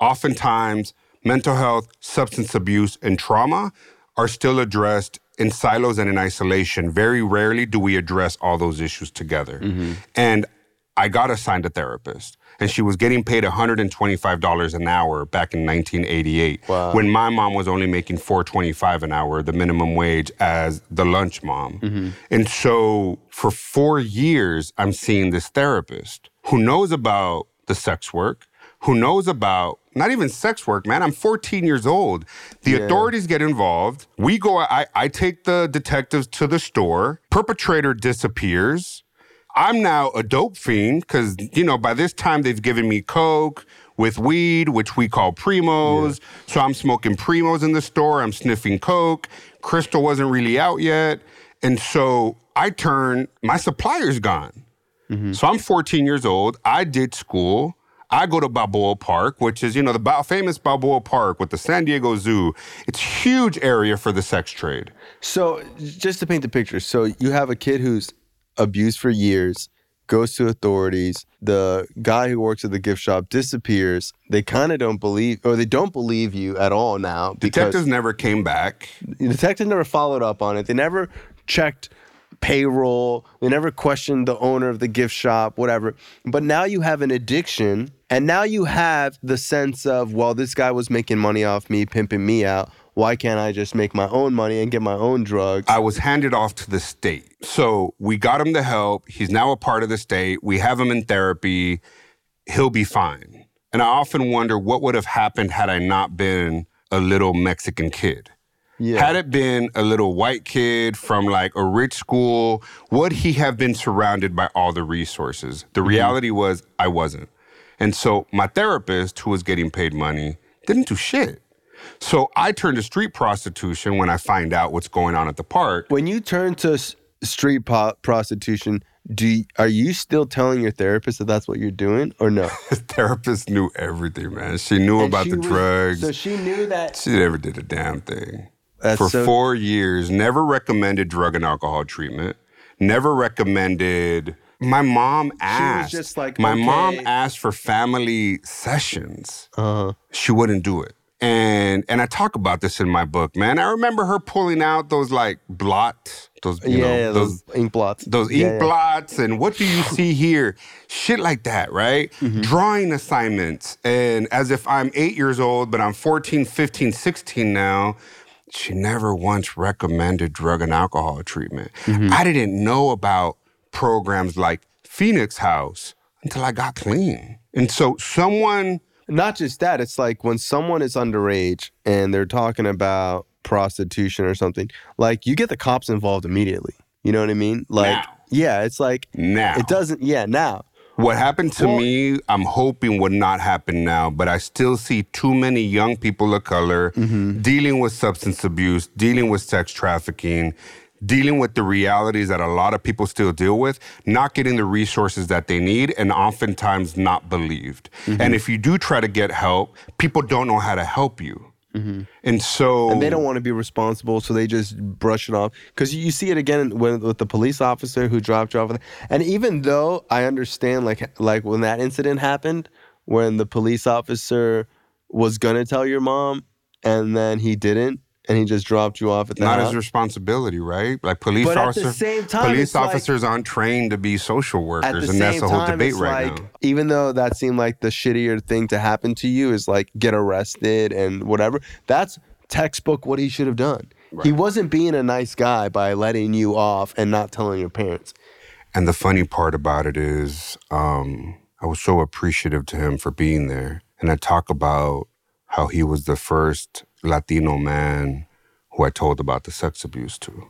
Oftentimes, mental health, substance abuse, and trauma are still addressed in silos and in isolation. Very rarely do we address all those issues together. Mm-hmm. And I got assigned a therapist. And she was getting paid one hundred twenty-five dollars an hour back in nineteen eighty-eight, wow. when my mom was only making four twenty-five an hour, the minimum wage, as the lunch mom. Mm-hmm. And so for four years, I'm seeing this therapist who knows about the sex work, who knows about not even sex work, man. I'm fourteen years old. The yeah. authorities get involved. We go, I, I take the detectives to the store. Perpetrator disappears. I'm now a dope fiend because, you know, by this time they've given me coke with weed, which we call primos. Yeah. So I'm smoking primos in the store. I'm sniffing coke. Crystal wasn't really out yet. And so I turn, my supplier's gone. Mm-hmm. So I'm fourteen years old. I did school. I go to Balboa Park, which is, you know, the famous Balboa Park with the San Diego Zoo. It's a huge area for the sex trade. So just to paint the picture, so you have a kid who's abused for years, goes to authorities. The guy who works at the gift shop disappears. They kind of don't believe, or they don't believe you at all now. Detectives never came back. Detectives never followed up on it. They never checked payroll. They never questioned the owner of the gift shop, whatever. But now you have an addiction, and now you have the sense of, well, this guy was making money off me, pimping me out. Why can't I just make my own money and get my own drugs? I was handed off to the state. So we got him the help. He's now a part of the state. We have him in therapy. He'll be fine. And I often wonder what would have happened had I not been a little Mexican kid. Yeah. Had it been a little white kid from like a rich school, would he have been surrounded by all the resources? The mm-hmm. reality was I wasn't. And so my therapist, who was getting paid money, didn't do shit. So I turn to street prostitution when I find out what's going on at the park. When you turn to s- street po- prostitution, do you, are you still telling your therapist that that's what you're doing or no? The therapist knew everything, man. She knew and about she the was, drugs. So she knew that. She never did a damn thing. That's For so- four years, never recommended drug and alcohol treatment, never recommended... My mom asked. She was just like, My okay. mom asked for family sessions. Uh-huh. She wouldn't do it. And and I talk about this in my book, man. I remember her pulling out those like blot, those you yeah, know, yeah, those, those ink blots, those ink yeah, yeah. blots, and what do you see here? Shit like that, right? Mm-hmm. Drawing assignments, and as if I'm eight years old, but I'm fourteen, fifteen, sixteen now. She never once recommended drug and alcohol treatment. Mm-hmm. I didn't know about programs like Phoenix House until I got clean, and so someone. Not just that, it's like when someone is underage and they're talking about prostitution or something, like you get the cops involved immediately. You know what I mean? Like, now. yeah, it's like, now. It doesn't, yeah, now. What happened to well, me, I'm hoping would not happen now, but I still see too many young people of color mm-hmm. dealing with substance abuse, dealing with sex trafficking, dealing with the realities that a lot of people still deal with, not getting the resources that they need, and oftentimes not believed. Mm-hmm. And if you do try to get help, people don't know how to help you. Mm-hmm. And so... And they don't want to be responsible, so they just brush it off. Because you see it again with, with the police officer who dropped you off. And even though I understand, like, like when that incident happened, when the police officer was going to tell your mom, and then he didn't, and he just dropped you off at the house? Not his responsibility, right? Like police but officer, at the same time, police officers like, aren't trained to be social workers, and that's the whole time, debate right like, now. Even though that seemed like the shittier thing to happen to you is like get arrested and whatever, that's textbook what he should have done. Right. He wasn't being a nice guy by letting you off and not telling your parents. And the funny part about it is um, I was so appreciative to him for being there. And I talk about how he was the first Latino man who I told about the sex abuse to.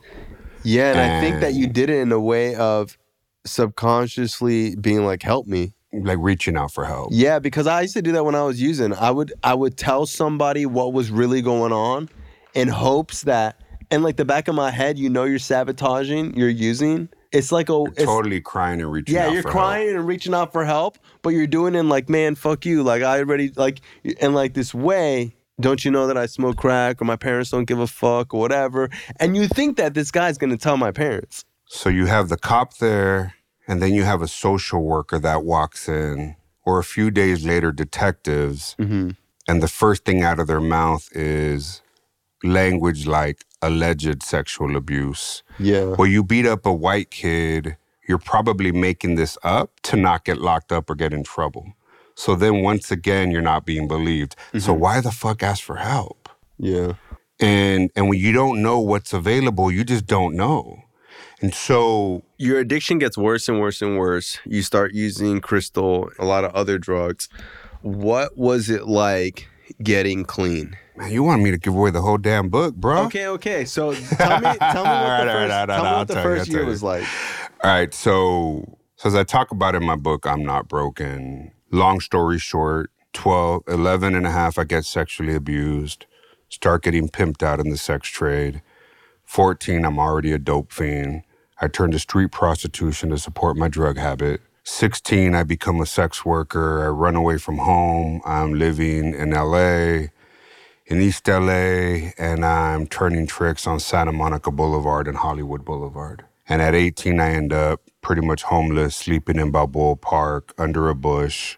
Yeah, and, and I think that you did it in a way of subconsciously being like, help me. Like reaching out for help. Yeah, because I used to do that when I was using. I would I would tell somebody what was really going on in hopes that, and like the back of my head, you know you're sabotaging, you're using. It's like a... You're it's, totally crying and reaching yeah, out for help. Yeah, you're crying and reaching out for help, but you're doing it in like, man, fuck you. Like I already, like, and like this way, don't you know that I smoke crack or my parents don't give a fuck or whatever. And you think that this guy's going to tell my parents. So you have the cop there and then you have a social worker that walks in or a few days later, detectives. Mm-hmm. And the first thing out of their mouth is language like, alleged sexual abuse. Yeah. Well, you beat up a white kid, you're probably making this up to not get locked up or get in trouble. So then once again, you're not being believed. Mm-hmm. So why the fuck ask for help? Yeah. And and when you don't know what's available, you just don't know. And so... Your addiction gets worse and worse and worse. You start using crystal, a lot of other drugs. What was it like getting clean? Man, you want me to give away the whole damn book, bro? Okay, okay. So tell me, tell me what the first, right, tell me what the first you, year was like. All right, so so as I talk about in my book, I'm Not Broken. Long story short, twelve, eleven and a half, I get sexually abused. Start getting pimped out in the sex trade. fourteen, I'm already a dope fiend. I turn to street prostitution to support my drug habit. sixteen, I become a sex worker. I run away from home. I'm living in L A, in East L A, and I'm turning tricks on Santa Monica Boulevard and Hollywood Boulevard. And at eighteen, I end up pretty much homeless, sleeping in Balboa Park, under a bush,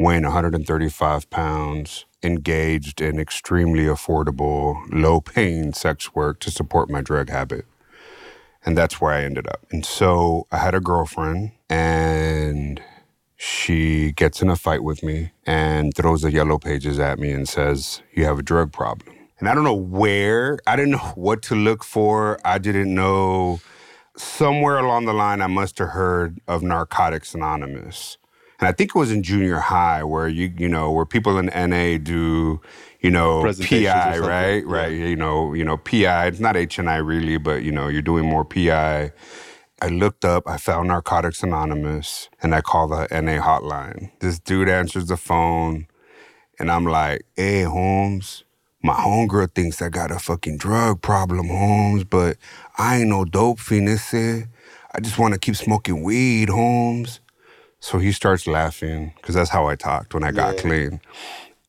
weighing one hundred thirty-five pounds, engaged in extremely affordable, low-paying sex work to support my drug habit. And that's where I ended up. And so I had a girlfriend, and she gets in a fight with me and throws the yellow pages at me and says, you have a drug problem. And I don't know where, I didn't know what to look for. I didn't know, somewhere along the line, I must have heard of Narcotics Anonymous. And I think it was in junior high where, you you know, where people in N A do, you know, P I, right? Yeah. Right, you know, you know, P I, it's not H N I really, but, you know, you're doing more P I. I looked up, I found Narcotics Anonymous, and I called the N A hotline. This dude answers the phone, and I'm like, hey, Holmes, my homegirl thinks I got a fucking drug problem, Holmes, but I ain't no dope fiend, is it? I just want to keep smoking weed, Holmes. So he starts laughing, because that's how I talked when I got yeah. clean.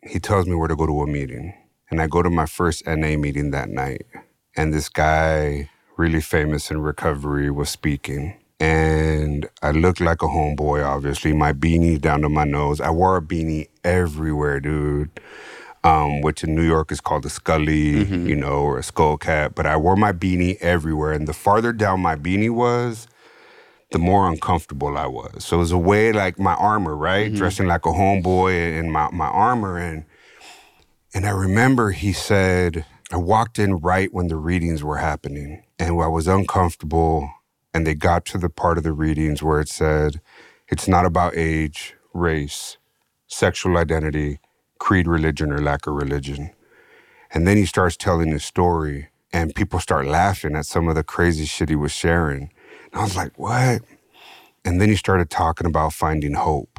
He tells me where to go to a meeting, and I go to my first N A meeting that night, and this guy... really famous in recovery, was speaking. And I looked like a homeboy, obviously. My beanie down to my nose. I wore a beanie everywhere, dude, um, which in New York is called a scully, mm-hmm. you know, or a skull cap. But I wore my beanie everywhere. And the farther down my beanie was, the more uncomfortable I was. So it was a way like my armor, right? Mm-hmm. Dressing like a homeboy in my, my armor. And, and I remember he said... I walked in right when the readings were happening, and I was uncomfortable, and they got to the part of the readings where it said, it's not about age, race, sexual identity, creed, religion, or lack of religion. And then he starts telling his story, and people start laughing at some of the crazy shit he was sharing. And I was like, what? And then he started talking about finding hope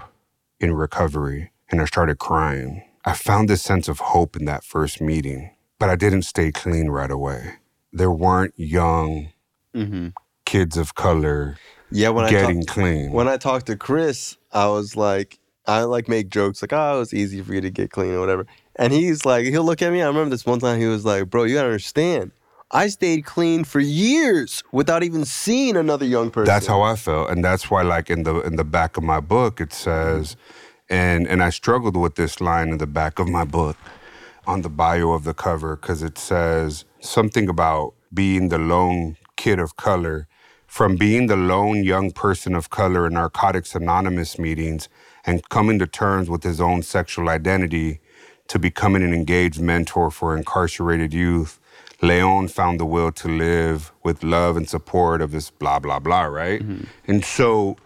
in recovery, and I started crying. I found this sense of hope in that first meeting. But I didn't stay clean right away. There weren't young mm-hmm. kids of color yeah, when getting I talk, clean. When I talked to Chris, I was like, I like make jokes like, oh, it was easy for you to get clean or whatever. And he's like, he'll look at me. I remember this one time he was like, bro, you gotta understand. I stayed clean for years without even seeing another young person. That's how I felt. And that's why like in the in the back of my book, it says, and and I struggled with this line in the back of my book. On the bio of the cover, because it says, something about being the lone kid of color, from being the lone young person of color in Narcotics Anonymous meetings and coming to terms with his own sexual identity to becoming an engaged mentor for incarcerated youth, Leon found the will to live with love and support of his blah, blah, blah, right? Mm-hmm. And so,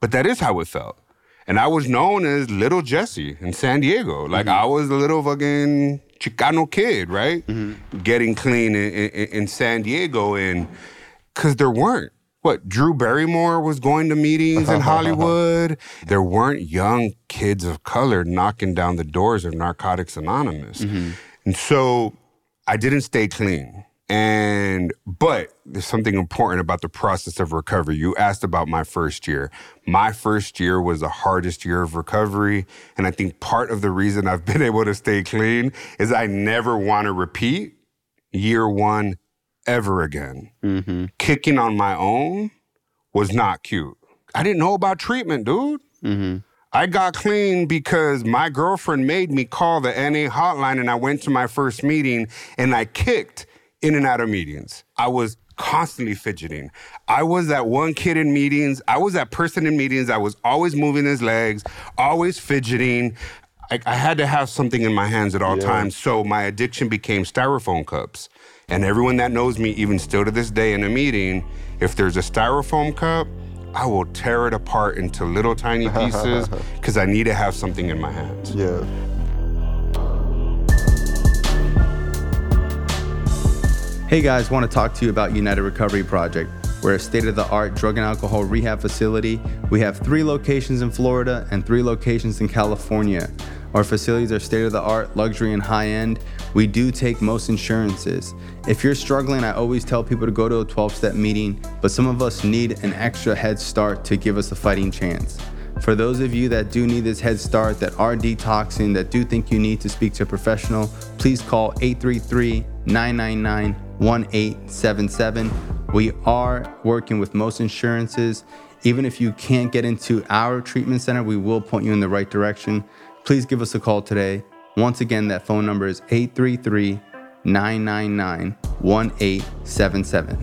but that is how it felt. And I was known as Little Jesse in San Diego. Like, mm-hmm. I was a little fucking Chicano kid, right? Mm-hmm. Getting clean in, in, in San Diego. And because there weren't, what, Drew Barrymore was going to meetings in Hollywood. There weren't young kids of color knocking down the doors of Narcotics Anonymous. Mm-hmm. And so I didn't stay clean. And, but there's something important about the process of recovery. You asked about my first year. My first year was the hardest year of recovery. And I think part of the reason I've been able to stay clean is I never want to repeat year one ever again. Mm-hmm. Kicking on my own was not cute. I didn't know about treatment, dude. Mm-hmm. I got clean because my girlfriend made me call the N A hotline, and I went to my first meeting and I kicked in and out of meetings. I was constantly fidgeting. I was that one kid in meetings. I was that person in meetings. I was always moving his legs, always fidgeting. I, I had to have something in my hands at all yeah. times. So my addiction became Styrofoam cups. And everyone that knows me, even still to this day in a meeting, if there's a Styrofoam cup, I will tear it apart into little tiny pieces because I need to have something in my hands. Yeah. Hey guys, want to talk to you about United Recovery Project. We're a state-of-the-art drug and alcohol rehab facility. We have three locations in Florida and three locations in California. Our facilities are state-of-the-art, luxury, and high-end. We do take most insurances. If you're struggling, I always tell people to go to a twelve-step meeting, but some of us need an extra head start to give us a fighting chance. For those of you that do need this head start, that are detoxing, that do think you need to speak to a professional, please call eight three three, nine nine nine, one eight seven seven. We are working with most insurances. Even if you can't get into our treatment center, we will point you in the right direction. Please give us a call today. Once again, that phone number is eight three three, nine nine nine, one eight seven seven.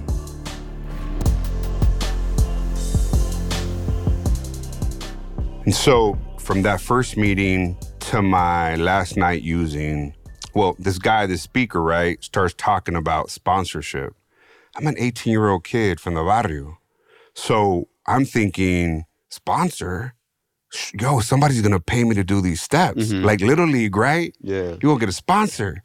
And so from that first meeting to my last night using, well, this guy, this speaker, right, starts talking about sponsorship. I'm an eighteen-year-old kid from the barrio. So I'm thinking, sponsor? Yo, somebody's going to pay me to do these steps. Mm-hmm. Like Little League, right? Yeah. You're going to get a sponsor.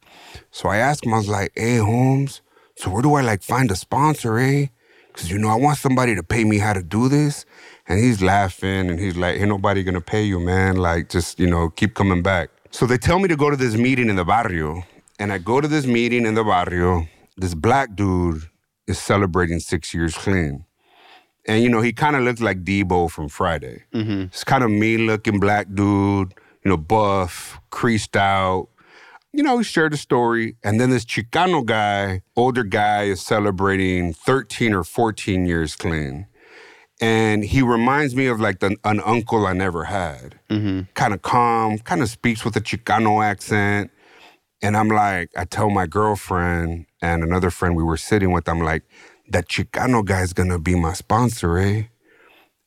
So I asked him, I was like, hey, Holmes, so where do I like find a sponsor, eh? Because, you know, I want somebody to pay me how to do this. And he's laughing and he's like, ain't nobody going to pay you, man. Like, just, you know, keep coming back. So they tell me to go to this meeting in the barrio. And I go to this meeting in the barrio. This black dude is celebrating six years clean. And, you know, he kind of looks like Debo from Friday. Mm-hmm. This kind of mean-looking black dude, you know, buff, creased out. You know, he shared a story. And then this Chicano guy, older guy, is celebrating thirteen or fourteen years clean. And he reminds me of, like, the, an uncle I never had. Mm-hmm. Kind of calm, kind of speaks with a Chicano accent. And I'm like, I tell my girlfriend and another friend we were sitting with, I'm like, that Chicano guy's gonna be my sponsor, eh?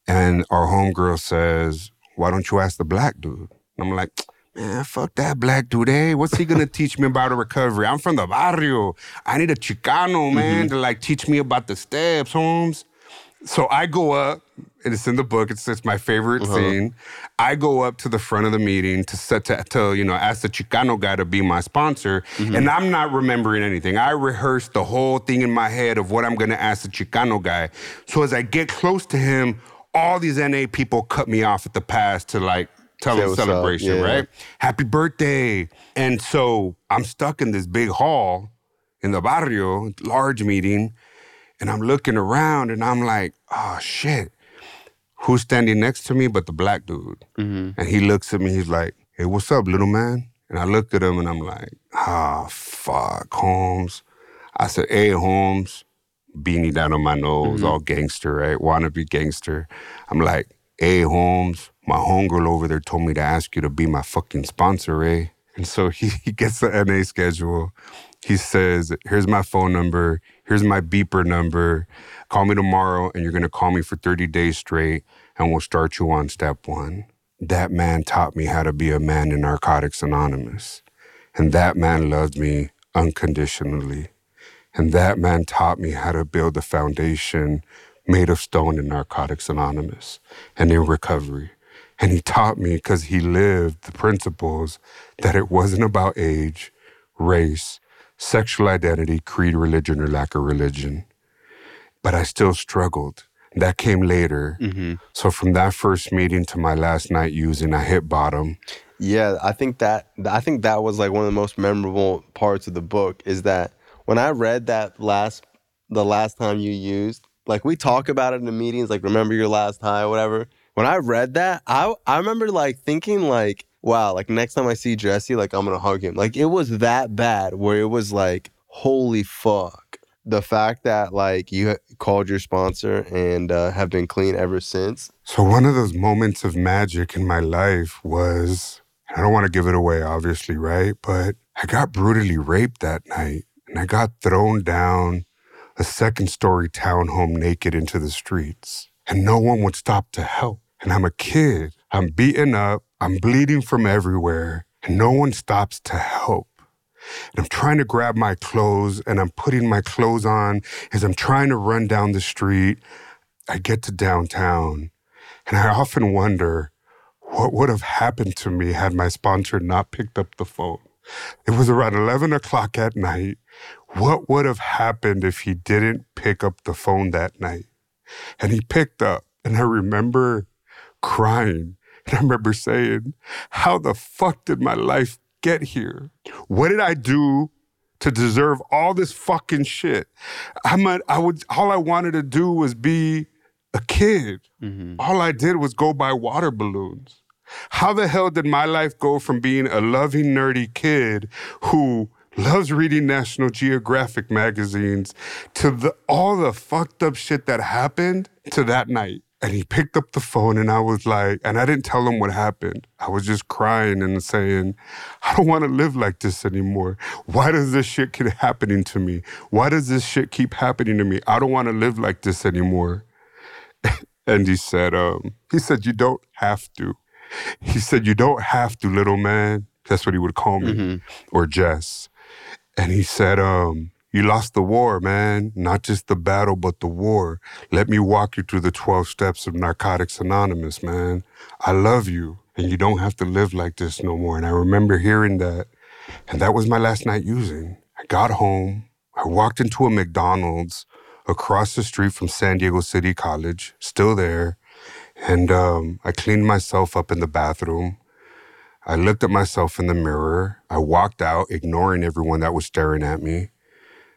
And our homegirl says, why don't you ask the black dude? And I'm like, man, fuck that black dude, eh? What's he gonna teach me about a recovery? I'm from the barrio. I need a Chicano, man, mm-hmm. to like teach me about the steps, Holmes. So I go up, and it's in the book, it's, it's my favorite uh-huh. scene. I go up to the front of the meeting to, set, to, to you know, ask the Chicano guy to be my sponsor, mm-hmm. and I'm not remembering anything. I rehearsed the whole thing in my head of what I'm gonna ask the Chicano guy. So as I get close to him, all these N A people cut me off at the pass to like tell him celebration, yeah. right? Happy birthday. And so I'm stuck in this big hall in the barrio, large meeting, and I'm looking around and I'm like, oh, shit. Who's standing next to me but the black dude? Mm-hmm. And he looks at me, he's like, hey, what's up, little man? And I looked at him and I'm like, ah, oh, fuck, Holmes. I said, hey, Holmes, beanie down on my nose, mm-hmm. all gangster, right? Wannabe gangster. I'm like, hey, Holmes, my homegirl over there told me to ask you to be my fucking sponsor, eh? And so he, he gets the N A schedule. He says, here's my phone number, here's my beeper number, call me tomorrow and you're gonna call me for thirty days straight and we'll start you on step one. That man taught me how to be a man in Narcotics Anonymous. And that man loved me unconditionally. And that man taught me how to build a foundation made of stone in Narcotics Anonymous and in recovery. And he taught me because he lived the principles that it wasn't about age, race, sexual identity, creed, religion, or lack of religion. But I still struggled. That came later. Mm-hmm. So from that first meeting to my last night using, I hit bottom. Yeah, I think that I think that was like one of the most memorable parts of the book is that when I read that last, the last time you used, like we talk about it in the meetings, like remember your last high or whatever. When I read that, I I remember like thinking like, wow, like next time I see Jesse, like I'm gonna hug him. Like it was that bad where it was like, holy fuck. The fact that like you called your sponsor and uh, have been clean ever since. So one of those moments of magic in my life was, I don't want to give it away, obviously, right? But I got brutally raped that night, and I got thrown down a second-story townhome naked into the streets, and no one would stop to help. And I'm a kid. I'm beaten up. I'm bleeding from everywhere, and no one stops to help. And I'm trying to grab my clothes, and I'm putting my clothes on as I'm trying to run down the street. I get to downtown, and I often wonder, what would have happened to me had my sponsor not picked up the phone? It was around eleven o'clock at night. What would have happened if he didn't pick up the phone that night? And he picked up, and I remember crying. And I remember saying, how the fuck did my life get here? What did I do to deserve all this fucking shit? I'm a, I would, all I wanted to do was be a kid. Mm-hmm. All I did was go buy water balloons. How the hell did my life go from being a loving, nerdy kid who loves reading National Geographic magazines to the, all the fucked up shit that happened to that night? And he picked up the phone and I was like, and I didn't tell him what happened. I was just crying and saying, I don't want to live like this anymore. Why does this shit keep happening to me? Why does this shit keep happening to me? I don't want to live like this anymore. And he said, um, he said, you don't have to. He said, you don't have to, little man. That's what he would call me, mm-hmm. or Jess. And he said, um, you lost the war, man. Not just the battle, but the war. Let me walk you through the twelve steps of Narcotics Anonymous, man. I love you, and you don't have to live like this no more. And I remember hearing that, and that was my last night using. I got home. I walked into a McDonald's across the street from San Diego City College, still there. And um, I cleaned myself up in the bathroom. I looked at myself in the mirror. I walked out, ignoring everyone that was staring at me.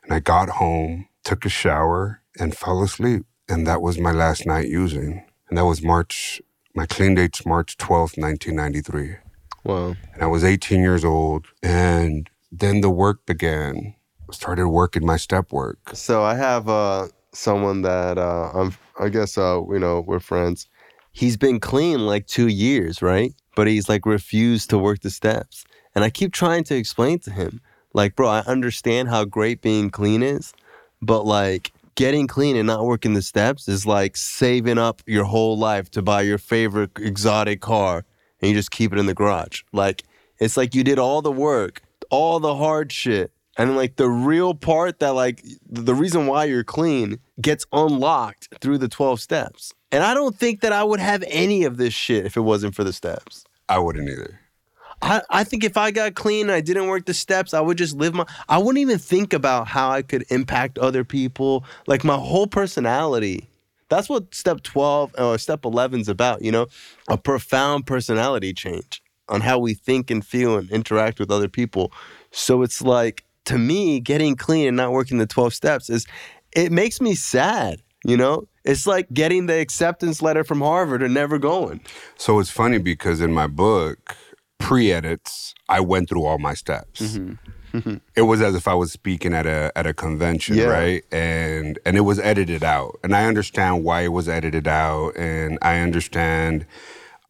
And I got home, took a shower, and fell asleep. And that was my last night using. And that was March, my clean date's March twelfth, nineteen ninety-three. Wow. And I was eighteen years old. And then the work began. I started working my step work. So I have uh, someone that uh, I'm, I guess, uh, you know, we're friends. He's been clean like two years, right? But he's like refused to work the steps. And I keep trying to explain to him, like, bro, I understand how great being clean is, but like getting clean and not working the steps is like saving up your whole life to buy your favorite exotic car and you just keep it in the garage. Like, it's like you did all the work, all the hard shit. And like the real part that like the reason why you're clean gets unlocked through the twelve steps. And I don't think that I would have any of this shit if it wasn't for the steps. I wouldn't either. I, I think if I got clean and I didn't work the steps, I would just live my... I wouldn't even think about how I could impact other people. Like my whole personality. That's what step twelve or step eleven is about, you know? A profound personality change on how we think and feel and interact with other people. So it's like, to me, getting clean and not working the twelve steps is... It makes me sad, you know? It's like getting the acceptance letter from Harvard and never going. So it's funny because in my book, pre-edits, I went through all my steps. Mm-hmm. Mm-hmm. It was as if I was speaking at a at a convention, yeah. right? And and it was edited out. And I understand why it was edited out. And I understand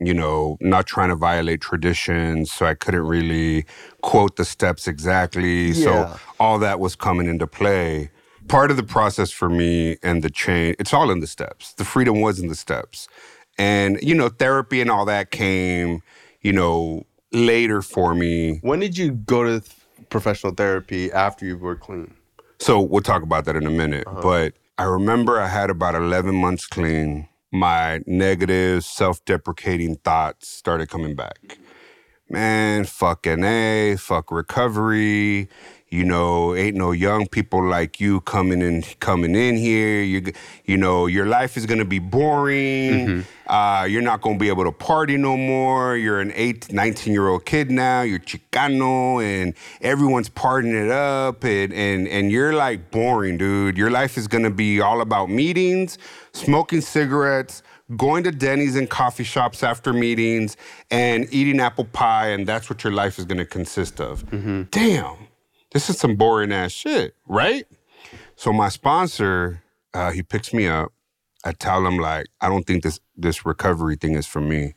you know, not trying to violate traditions. So I couldn't really quote the steps exactly. Yeah. So all that was coming into play. Part of the process for me and the change, it's all in the steps. The freedom was in the steps. And, you know, therapy and all that came, you know, later for me. When did you go to th- professional therapy after you were clean? So we'll talk about that in a minute. Uh-huh. But I remember I had about eleven months clean. My negative, self-deprecating thoughts started coming back. Man, fucking A, fuck recovery. You know, ain't no young people like you coming in, coming in here. You, you know, your life is gonna be boring. Mm-hmm. Uh, you're not gonna be able to party no more. You're an eight, nineteen-year-old kid now. You're Chicano, and everyone's partying it up, and and and you're like boring, dude. Your life is gonna be all about meetings, smoking cigarettes, going to Denny's and coffee shops after meetings, and eating apple pie, and that's what your life is gonna consist of. Mm-hmm. Damn. This is some boring-ass shit, right? So my sponsor, uh, he picks me up. I tell him, like, I don't think this this recovery thing is for me.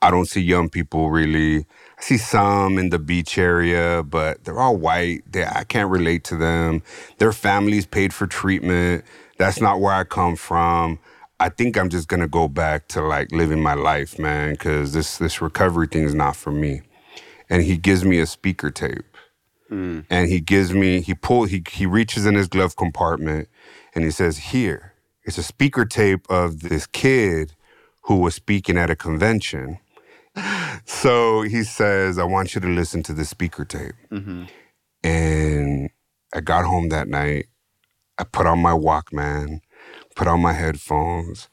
I don't see young people really. I see some in the beach area, but they're all white. They, I can't relate to them. Their families paid for treatment. That's not where I come from. I think I'm just going to go back to, like, living my life, man, because this, this recovery thing is not for me. And he gives me a speaker tape. Mm. And he gives me, he pull, he he reaches in his glove compartment and he says, here, it's a speaker tape of this kid who was speaking at a convention. So he says, I want you to listen to the speaker tape. Mm-hmm. And I got home that night. I put on my Walkman, put on my headphones.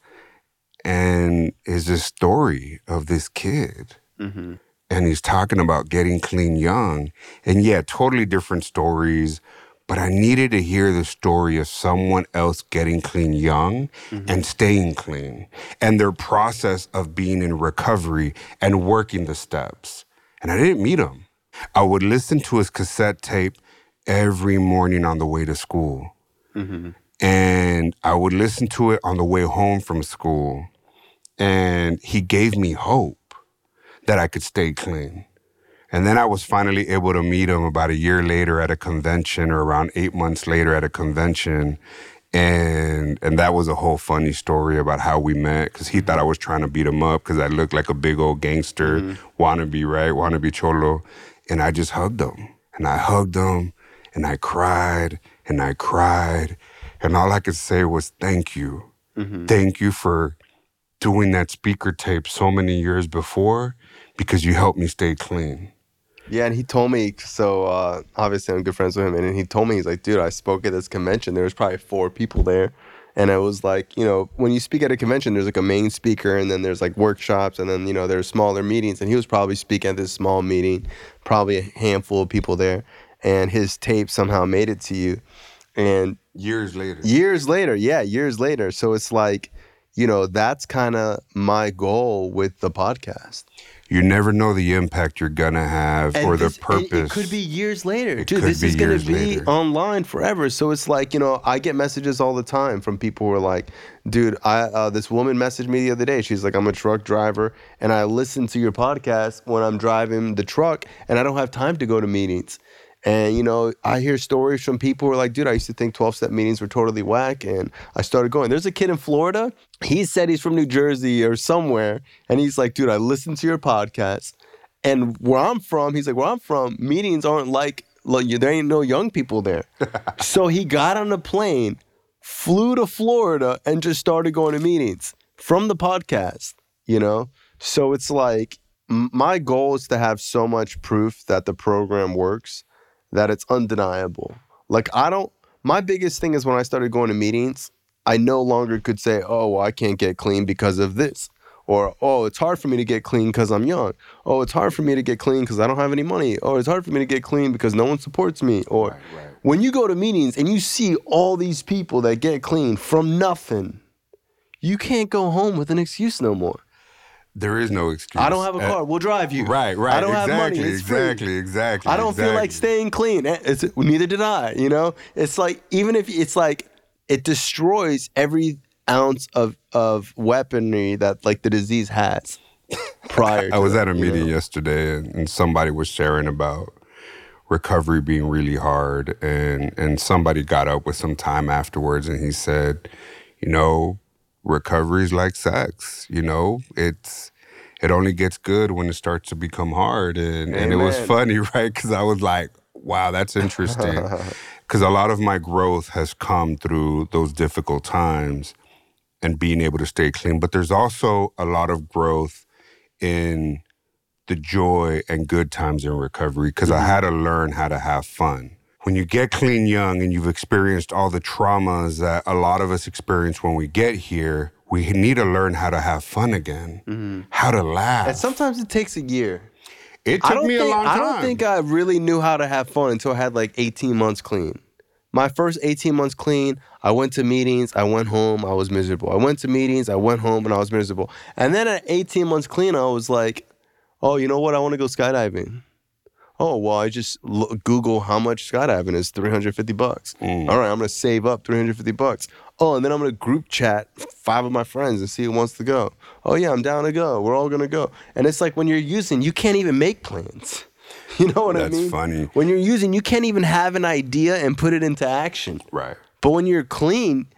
And it's this story of this kid. Mm-hmm. And he's talking about getting clean young. And yeah, totally different stories. But I needed to hear the story of someone else getting clean young mm-hmm. and staying clean. And their process of being in recovery and working the steps. And I didn't meet him. I would listen to his cassette tape every morning on the way to school. Mm-hmm. And I would listen to it on the way home from school. And he gave me hope that I could stay clean. And then I was finally able to meet him about a year later at a convention, or around eight months later at a convention. And and that was a whole funny story about how we met, because he thought I was trying to beat him up because I looked like a big old gangster, mm-hmm. wannabe, right? Wannabe cholo. And I just hugged him. And I hugged him, and I cried, and I cried. And all I could say was, thank you. Mm-hmm. Thank you for doing that speaker tape so many years before, because you helped me stay clean. Yeah, and he told me, so uh, obviously I'm good friends with him, and he told me, he's like, dude, I spoke at this convention. There was probably four people there. And I was like, you know, when you speak at a convention, there's like a main speaker, and then there's like workshops, and then, you know, there's smaller meetings. And he was probably speaking at this small meeting, probably a handful of people there. And his tape somehow made it to you. And years later. Years later, yeah, years later. So it's like, you know, that's kind of my goal with the podcast. You never know the impact you're going to have, and or this, the purpose. It, it could be years later. It Dude, this is going to be later. Online forever. So it's like, you know, I get messages all the time from people who are like, dude, I uh, this woman messaged me the other day. She's like, I'm a truck driver, and I listen to your podcast when I'm driving the truck, and I don't have time to go to meetings. And, you know, I hear stories from people who are like, dude, I used to think twelve-step meetings were totally whack, and I started going. There's a kid in Florida. He said he's from New Jersey or somewhere, and he's like, dude, I listened to your podcast. And where I'm from, he's like, where I'm from, meetings aren't like, like there ain't no young people there. So he got on a plane, flew to Florida, and just started going to meetings from the podcast, you know? So it's like, my goal is to have so much proof that the program works that it's undeniable. Like, I don't, my biggest thing is when I started going to meetings, I no longer could say, oh, well, I can't get clean because of this. Or, oh, it's hard for me to get clean because I'm young. Oh, it's hard for me to get clean because I don't have any money. Oh, it's hard for me to get clean because no one supports me. Or right, right. When you go to meetings and you see all these people that get clean from nothing, you can't go home with an excuse no more. There is no excuse. I don't have a car. Uh, we'll drive you. Right, right. I don't exactly, have money. It's free. Exactly, exactly. I don't exactly. feel like staying clean. It's, neither did I, you know? It's like, even if it's like, it destroys every ounce of, of weaponry that like the disease has. prior to I was that, at a meeting know? yesterday, and, and somebody was sharing about recovery being really hard, and, and somebody got up with some time afterwards, and he said, you know, recovery's like sex, you know, it's it only gets good when it starts to become hard. And, and it was funny, right? Because I was like, wow, that's interesting. Because a lot of my growth has come through those difficult times and being able to stay clean. But there's also a lot of growth in the joy and good times in recovery, because mm-hmm. I had to learn how to have fun. When you get clean young and you've experienced all the traumas that a lot of us experience when we get here, we need to learn how to have fun again, mm-hmm. how to laugh. And sometimes it takes a year. It took me a think, long time. I don't think I really knew how to have fun until I had like eighteen months clean. My first eighteen months clean, I went to meetings, I went home, I was miserable. I went to meetings, I went home, and I was miserable. And then at eighteen months clean, I was like, oh, you know what? I want to go skydiving. Oh, well, I just l- Google how much skydiving is, three hundred fifty bucks. Mm. All right, I'm going to save up three hundred fifty bucks. Oh, and then I'm going to group chat five of my friends and see who wants to go. Oh, yeah, I'm down to go. We're all going to go. And it's like when you're using, you can't even make plans. You know what That's I mean? That's funny. When you're using, you can't even have an idea and put it into action. Right. But when you're clean,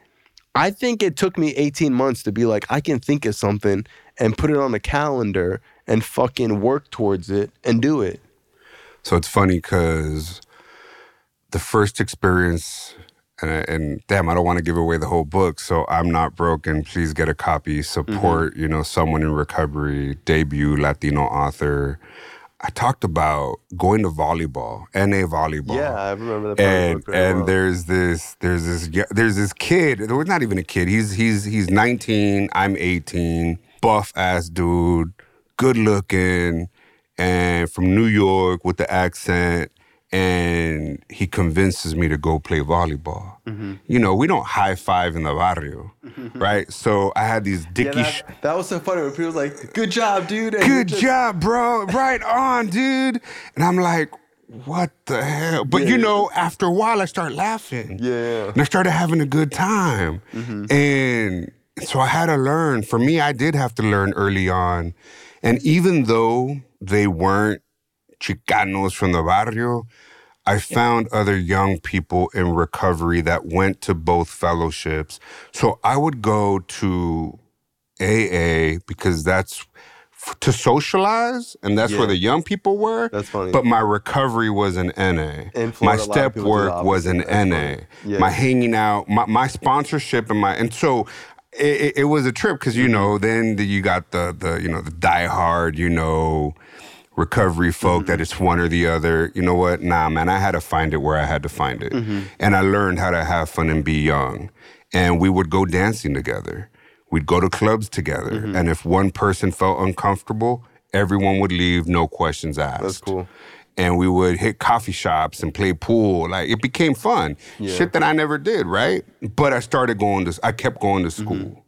I think it took me eighteen months to be like, I can think of something and put it on a calendar and fucking work towards it and do it. So it's funny because the first experience, and, and damn, I don't want to give away the whole book, so I'm Not Broken. Please get a copy. Support, mm-hmm. you know, someone in recovery, debut Latino author. I talked about going to volleyball, N A volleyball. Yeah, I remember that. And and well. there's this there's this there's this kid. There was not even a kid. He's he's he's nineteen. I'm eighteen. Buff ass dude, good looking, and from New York with the accent. And he convinces me to go play volleyball. Mm-hmm. You know, we don't high-five in the barrio, mm-hmm. right? So I had these dicky... Yeah, that, sh- that was so funny when people were like, good job, dude. And good just- job, bro. Right on, dude. And I'm like, what the hell? But, yeah, you know, yeah. after a while, I start laughing. Yeah. And I started having a good time. Mm-hmm. And so I had to learn. For me, I did have to learn early on. And even though they weren't Chicanos from the barrio, I found other young people in recovery that went to both fellowships. So I would go to A A because that's f- to socialize, and that's yeah. where the young people were. That's funny. But my recovery was an N A. Florida, my step work was an N A. Yeah. My hanging out, my, my sponsorship, and my and so. It, it was a trip because, you know, then the, you got the, the, you know, the diehard, you know, recovery folk mm-hmm. that it's one or the other. You know what? Nah, man, I had to find it where I had to find it. Mm-hmm. And I learned how to have fun and be young. And we would go dancing together. We'd go to clubs together. Mm-hmm. And if one person felt uncomfortable, everyone would leave, no questions asked. That's cool. And we would hit coffee shops and play pool. Like, it became fun. Yeah. Shit that I never did, right? But I started going to, I kept going to school. Mm-hmm.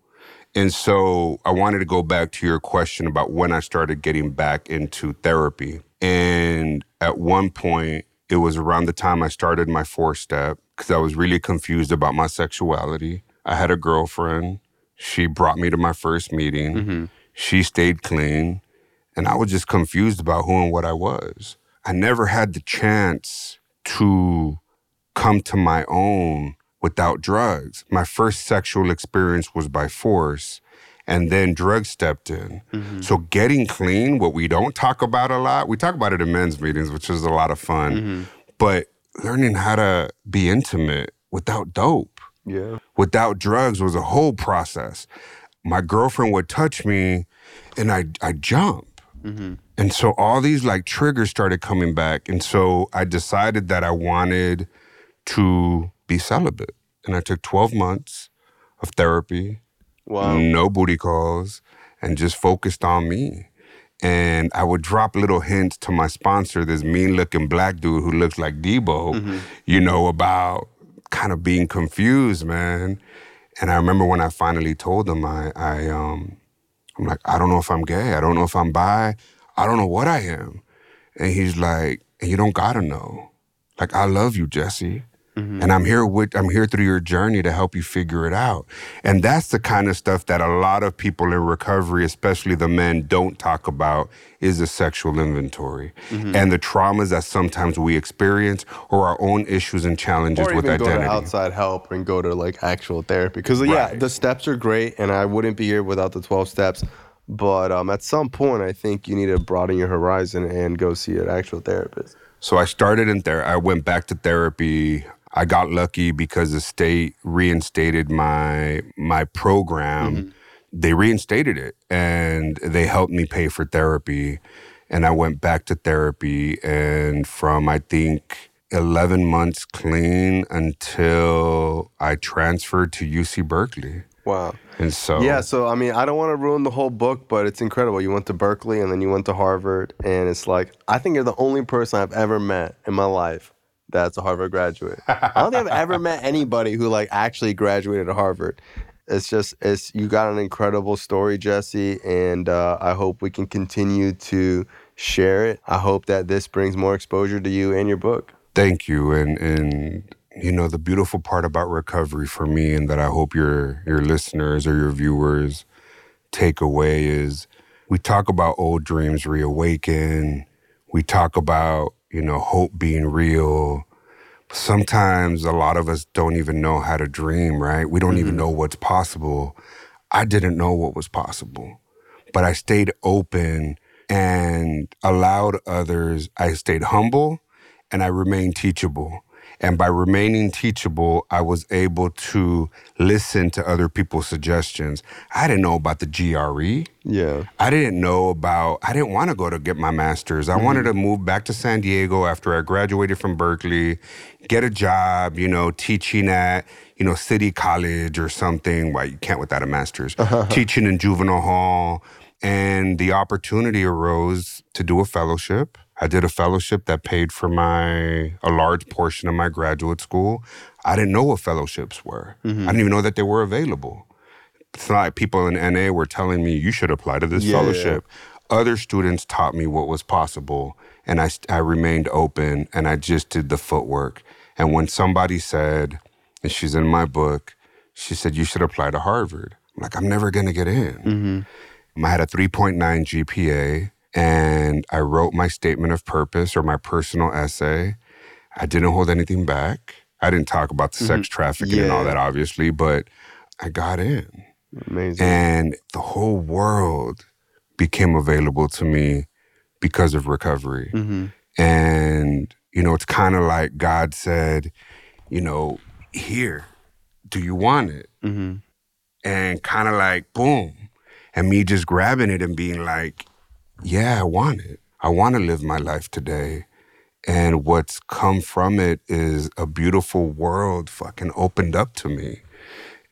And so I wanted to go back to your question about when I started getting back into therapy. And at one point, it was around the time I started my four step, because I was really confused about my sexuality. I had a girlfriend. She brought me to my first meeting. Mm-hmm. She stayed clean. And I was just confused about who and what I was. I never had the chance to come to my own without drugs. My first sexual experience was by force, and then drugs stepped in. Mm-hmm. So getting clean, what we don't talk about a lot, we talk about it in men's meetings, which is a lot of fun, mm-hmm. but learning how to be intimate without dope, yeah, without drugs was a whole process. My girlfriend would touch me, and I I jump. Mm-hmm. And so all these like triggers started coming back. And so I decided that I wanted to be celibate. And I took twelve months of therapy, wow. no booty calls, and just focused on me. And I would drop little hints to my sponsor, this mean-looking black dude who looks like Debo, mm-hmm. you know, about kind of being confused, man. And I remember when I finally told him, I, I, um, I'm like, I don't know if I'm gay. I don't know if I'm bi. I don't know what I am. And he's like, and you don't gotta know. Like, I love you, Jesse. Mm-hmm. And I'm here with, I'm here through your journey to help you figure it out. And that's the kind of stuff that a lot of people in recovery, especially the men, don't talk about, is the sexual inventory mm-hmm. and the traumas that sometimes we experience or our own issues and challenges with identity. Or even go to outside help and go to like actual therapy. Because yeah, right. the steps are great, and I wouldn't be here without the twelve steps. But um, at some point, I think you need to broaden your horizon and go see an actual therapist. So I started in therapy. I went back to therapy. I got lucky because the state reinstated my my program. Mm-hmm. They reinstated it, and they helped me pay for therapy. And I went back to therapy, and from, I think, eleven months clean until I transferred to U C Berkeley. Wow. And so... Yeah, so, I mean, I don't want to ruin the whole book, but it's incredible. You went to Berkeley, and then you went to Harvard, and it's like, I think you're the only person I've ever met in my life that's a Harvard graduate. I don't think I've ever met anybody who, like, actually graduated at Harvard. It's just, it's you got an incredible story, Jesse, and uh, I hope we can continue to share it. I hope that this brings more exposure to you and your book. Thank you, and... and... You know, the beautiful part about recovery for me, and that I hope your your listeners or your viewers take away, is we talk about old dreams reawaken. We talk about, you know, hope being real. Sometimes a lot of us don't even know how to dream, right? We don't mm-hmm. even know what's possible. I didn't know what was possible, but I stayed open and allowed others. I stayed humble and I remained teachable. And by remaining teachable, I was able to listen to other people's suggestions. I didn't know about the G R E. Yeah. I didn't know about, I didn't want to go to get my master's. I mm-hmm. wanted to move back to San Diego after I graduated from Berkeley, get a job, you know, teaching at, you know, City College or something. Well, you can't without a master's. Teaching in juvenile hall. And the opportunity arose to do a fellowship. I did a fellowship that paid for my a large portion of my graduate school. I didn't know what fellowships were. Mm-hmm. I didn't even know that they were available. It's not like people in N A were telling me, you should apply to this yeah, fellowship. Yeah. Other students taught me what was possible, and I, I remained open, and I just did the footwork. And when somebody said, and she's in my book, she said, you should apply to Harvard. I'm like, I'm never going to get in. Mm-hmm. I had a three point nine G P A. And I wrote my statement of purpose or my personal essay. I didn't hold anything back. I didn't talk about the mm-hmm. sex trafficking yeah. and all that, obviously, but I got in. Amazing. And the whole world became available to me because of recovery. Mm-hmm. And, you know, it's kind of like God said, you know, here, do you want it? Mm-hmm. And kind of like, boom. And me just grabbing it and being like, yeah, I want it. I want to live my life today. And what's come from it is a beautiful world fucking opened up to me.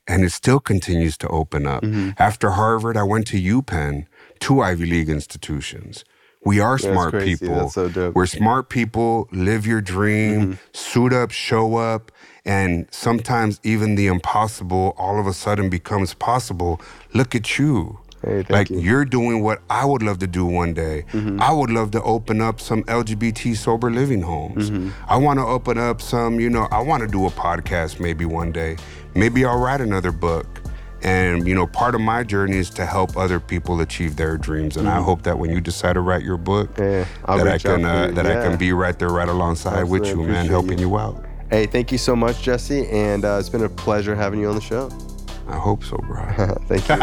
And it still continues to open up. Mm-hmm. After Harvard, I went to UPenn, two Ivy League institutions. We are That's smart crazy. people. That's so dope. We're smart people. Live your dream, mm-hmm. suit up, show up. And sometimes even the impossible all of a sudden becomes possible. Look at you. Hey, like, you. you're doing what I would love to do one day. Mm-hmm. I would love to open up some L G B T sober living homes. Mm-hmm. I want to open up some, you know, I want to do a podcast maybe one day. Maybe I'll write another book. And, you know, part of my journey is to help other people achieve their dreams. And mm-hmm. I hope that when you decide to write your book, yeah, that, I can, uh, that yeah. I can be right there, right alongside Absolutely. with you, man, helping you. you out. Hey, thank you so much, Jesse. And uh, it's been a pleasure having you on the show. I hope so, bro. Thank you.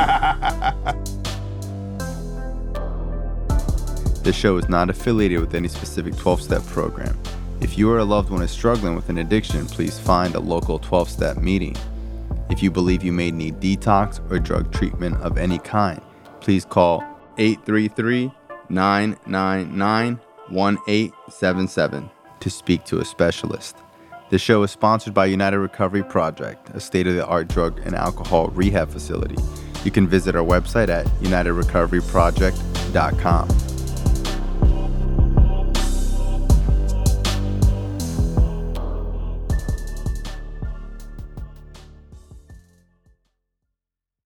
This show is not affiliated with any specific twelve-step program. If you or a loved one is struggling with an addiction, please find a local twelve-step meeting. If you believe you may need detox or drug treatment of any kind, please call eight three three, nine nine nine, one eight seven seven to speak to a specialist. The show is sponsored by United Recovery Project, a state-of-the-art drug and alcohol rehab facility. You can visit our website at united recovery project dot com.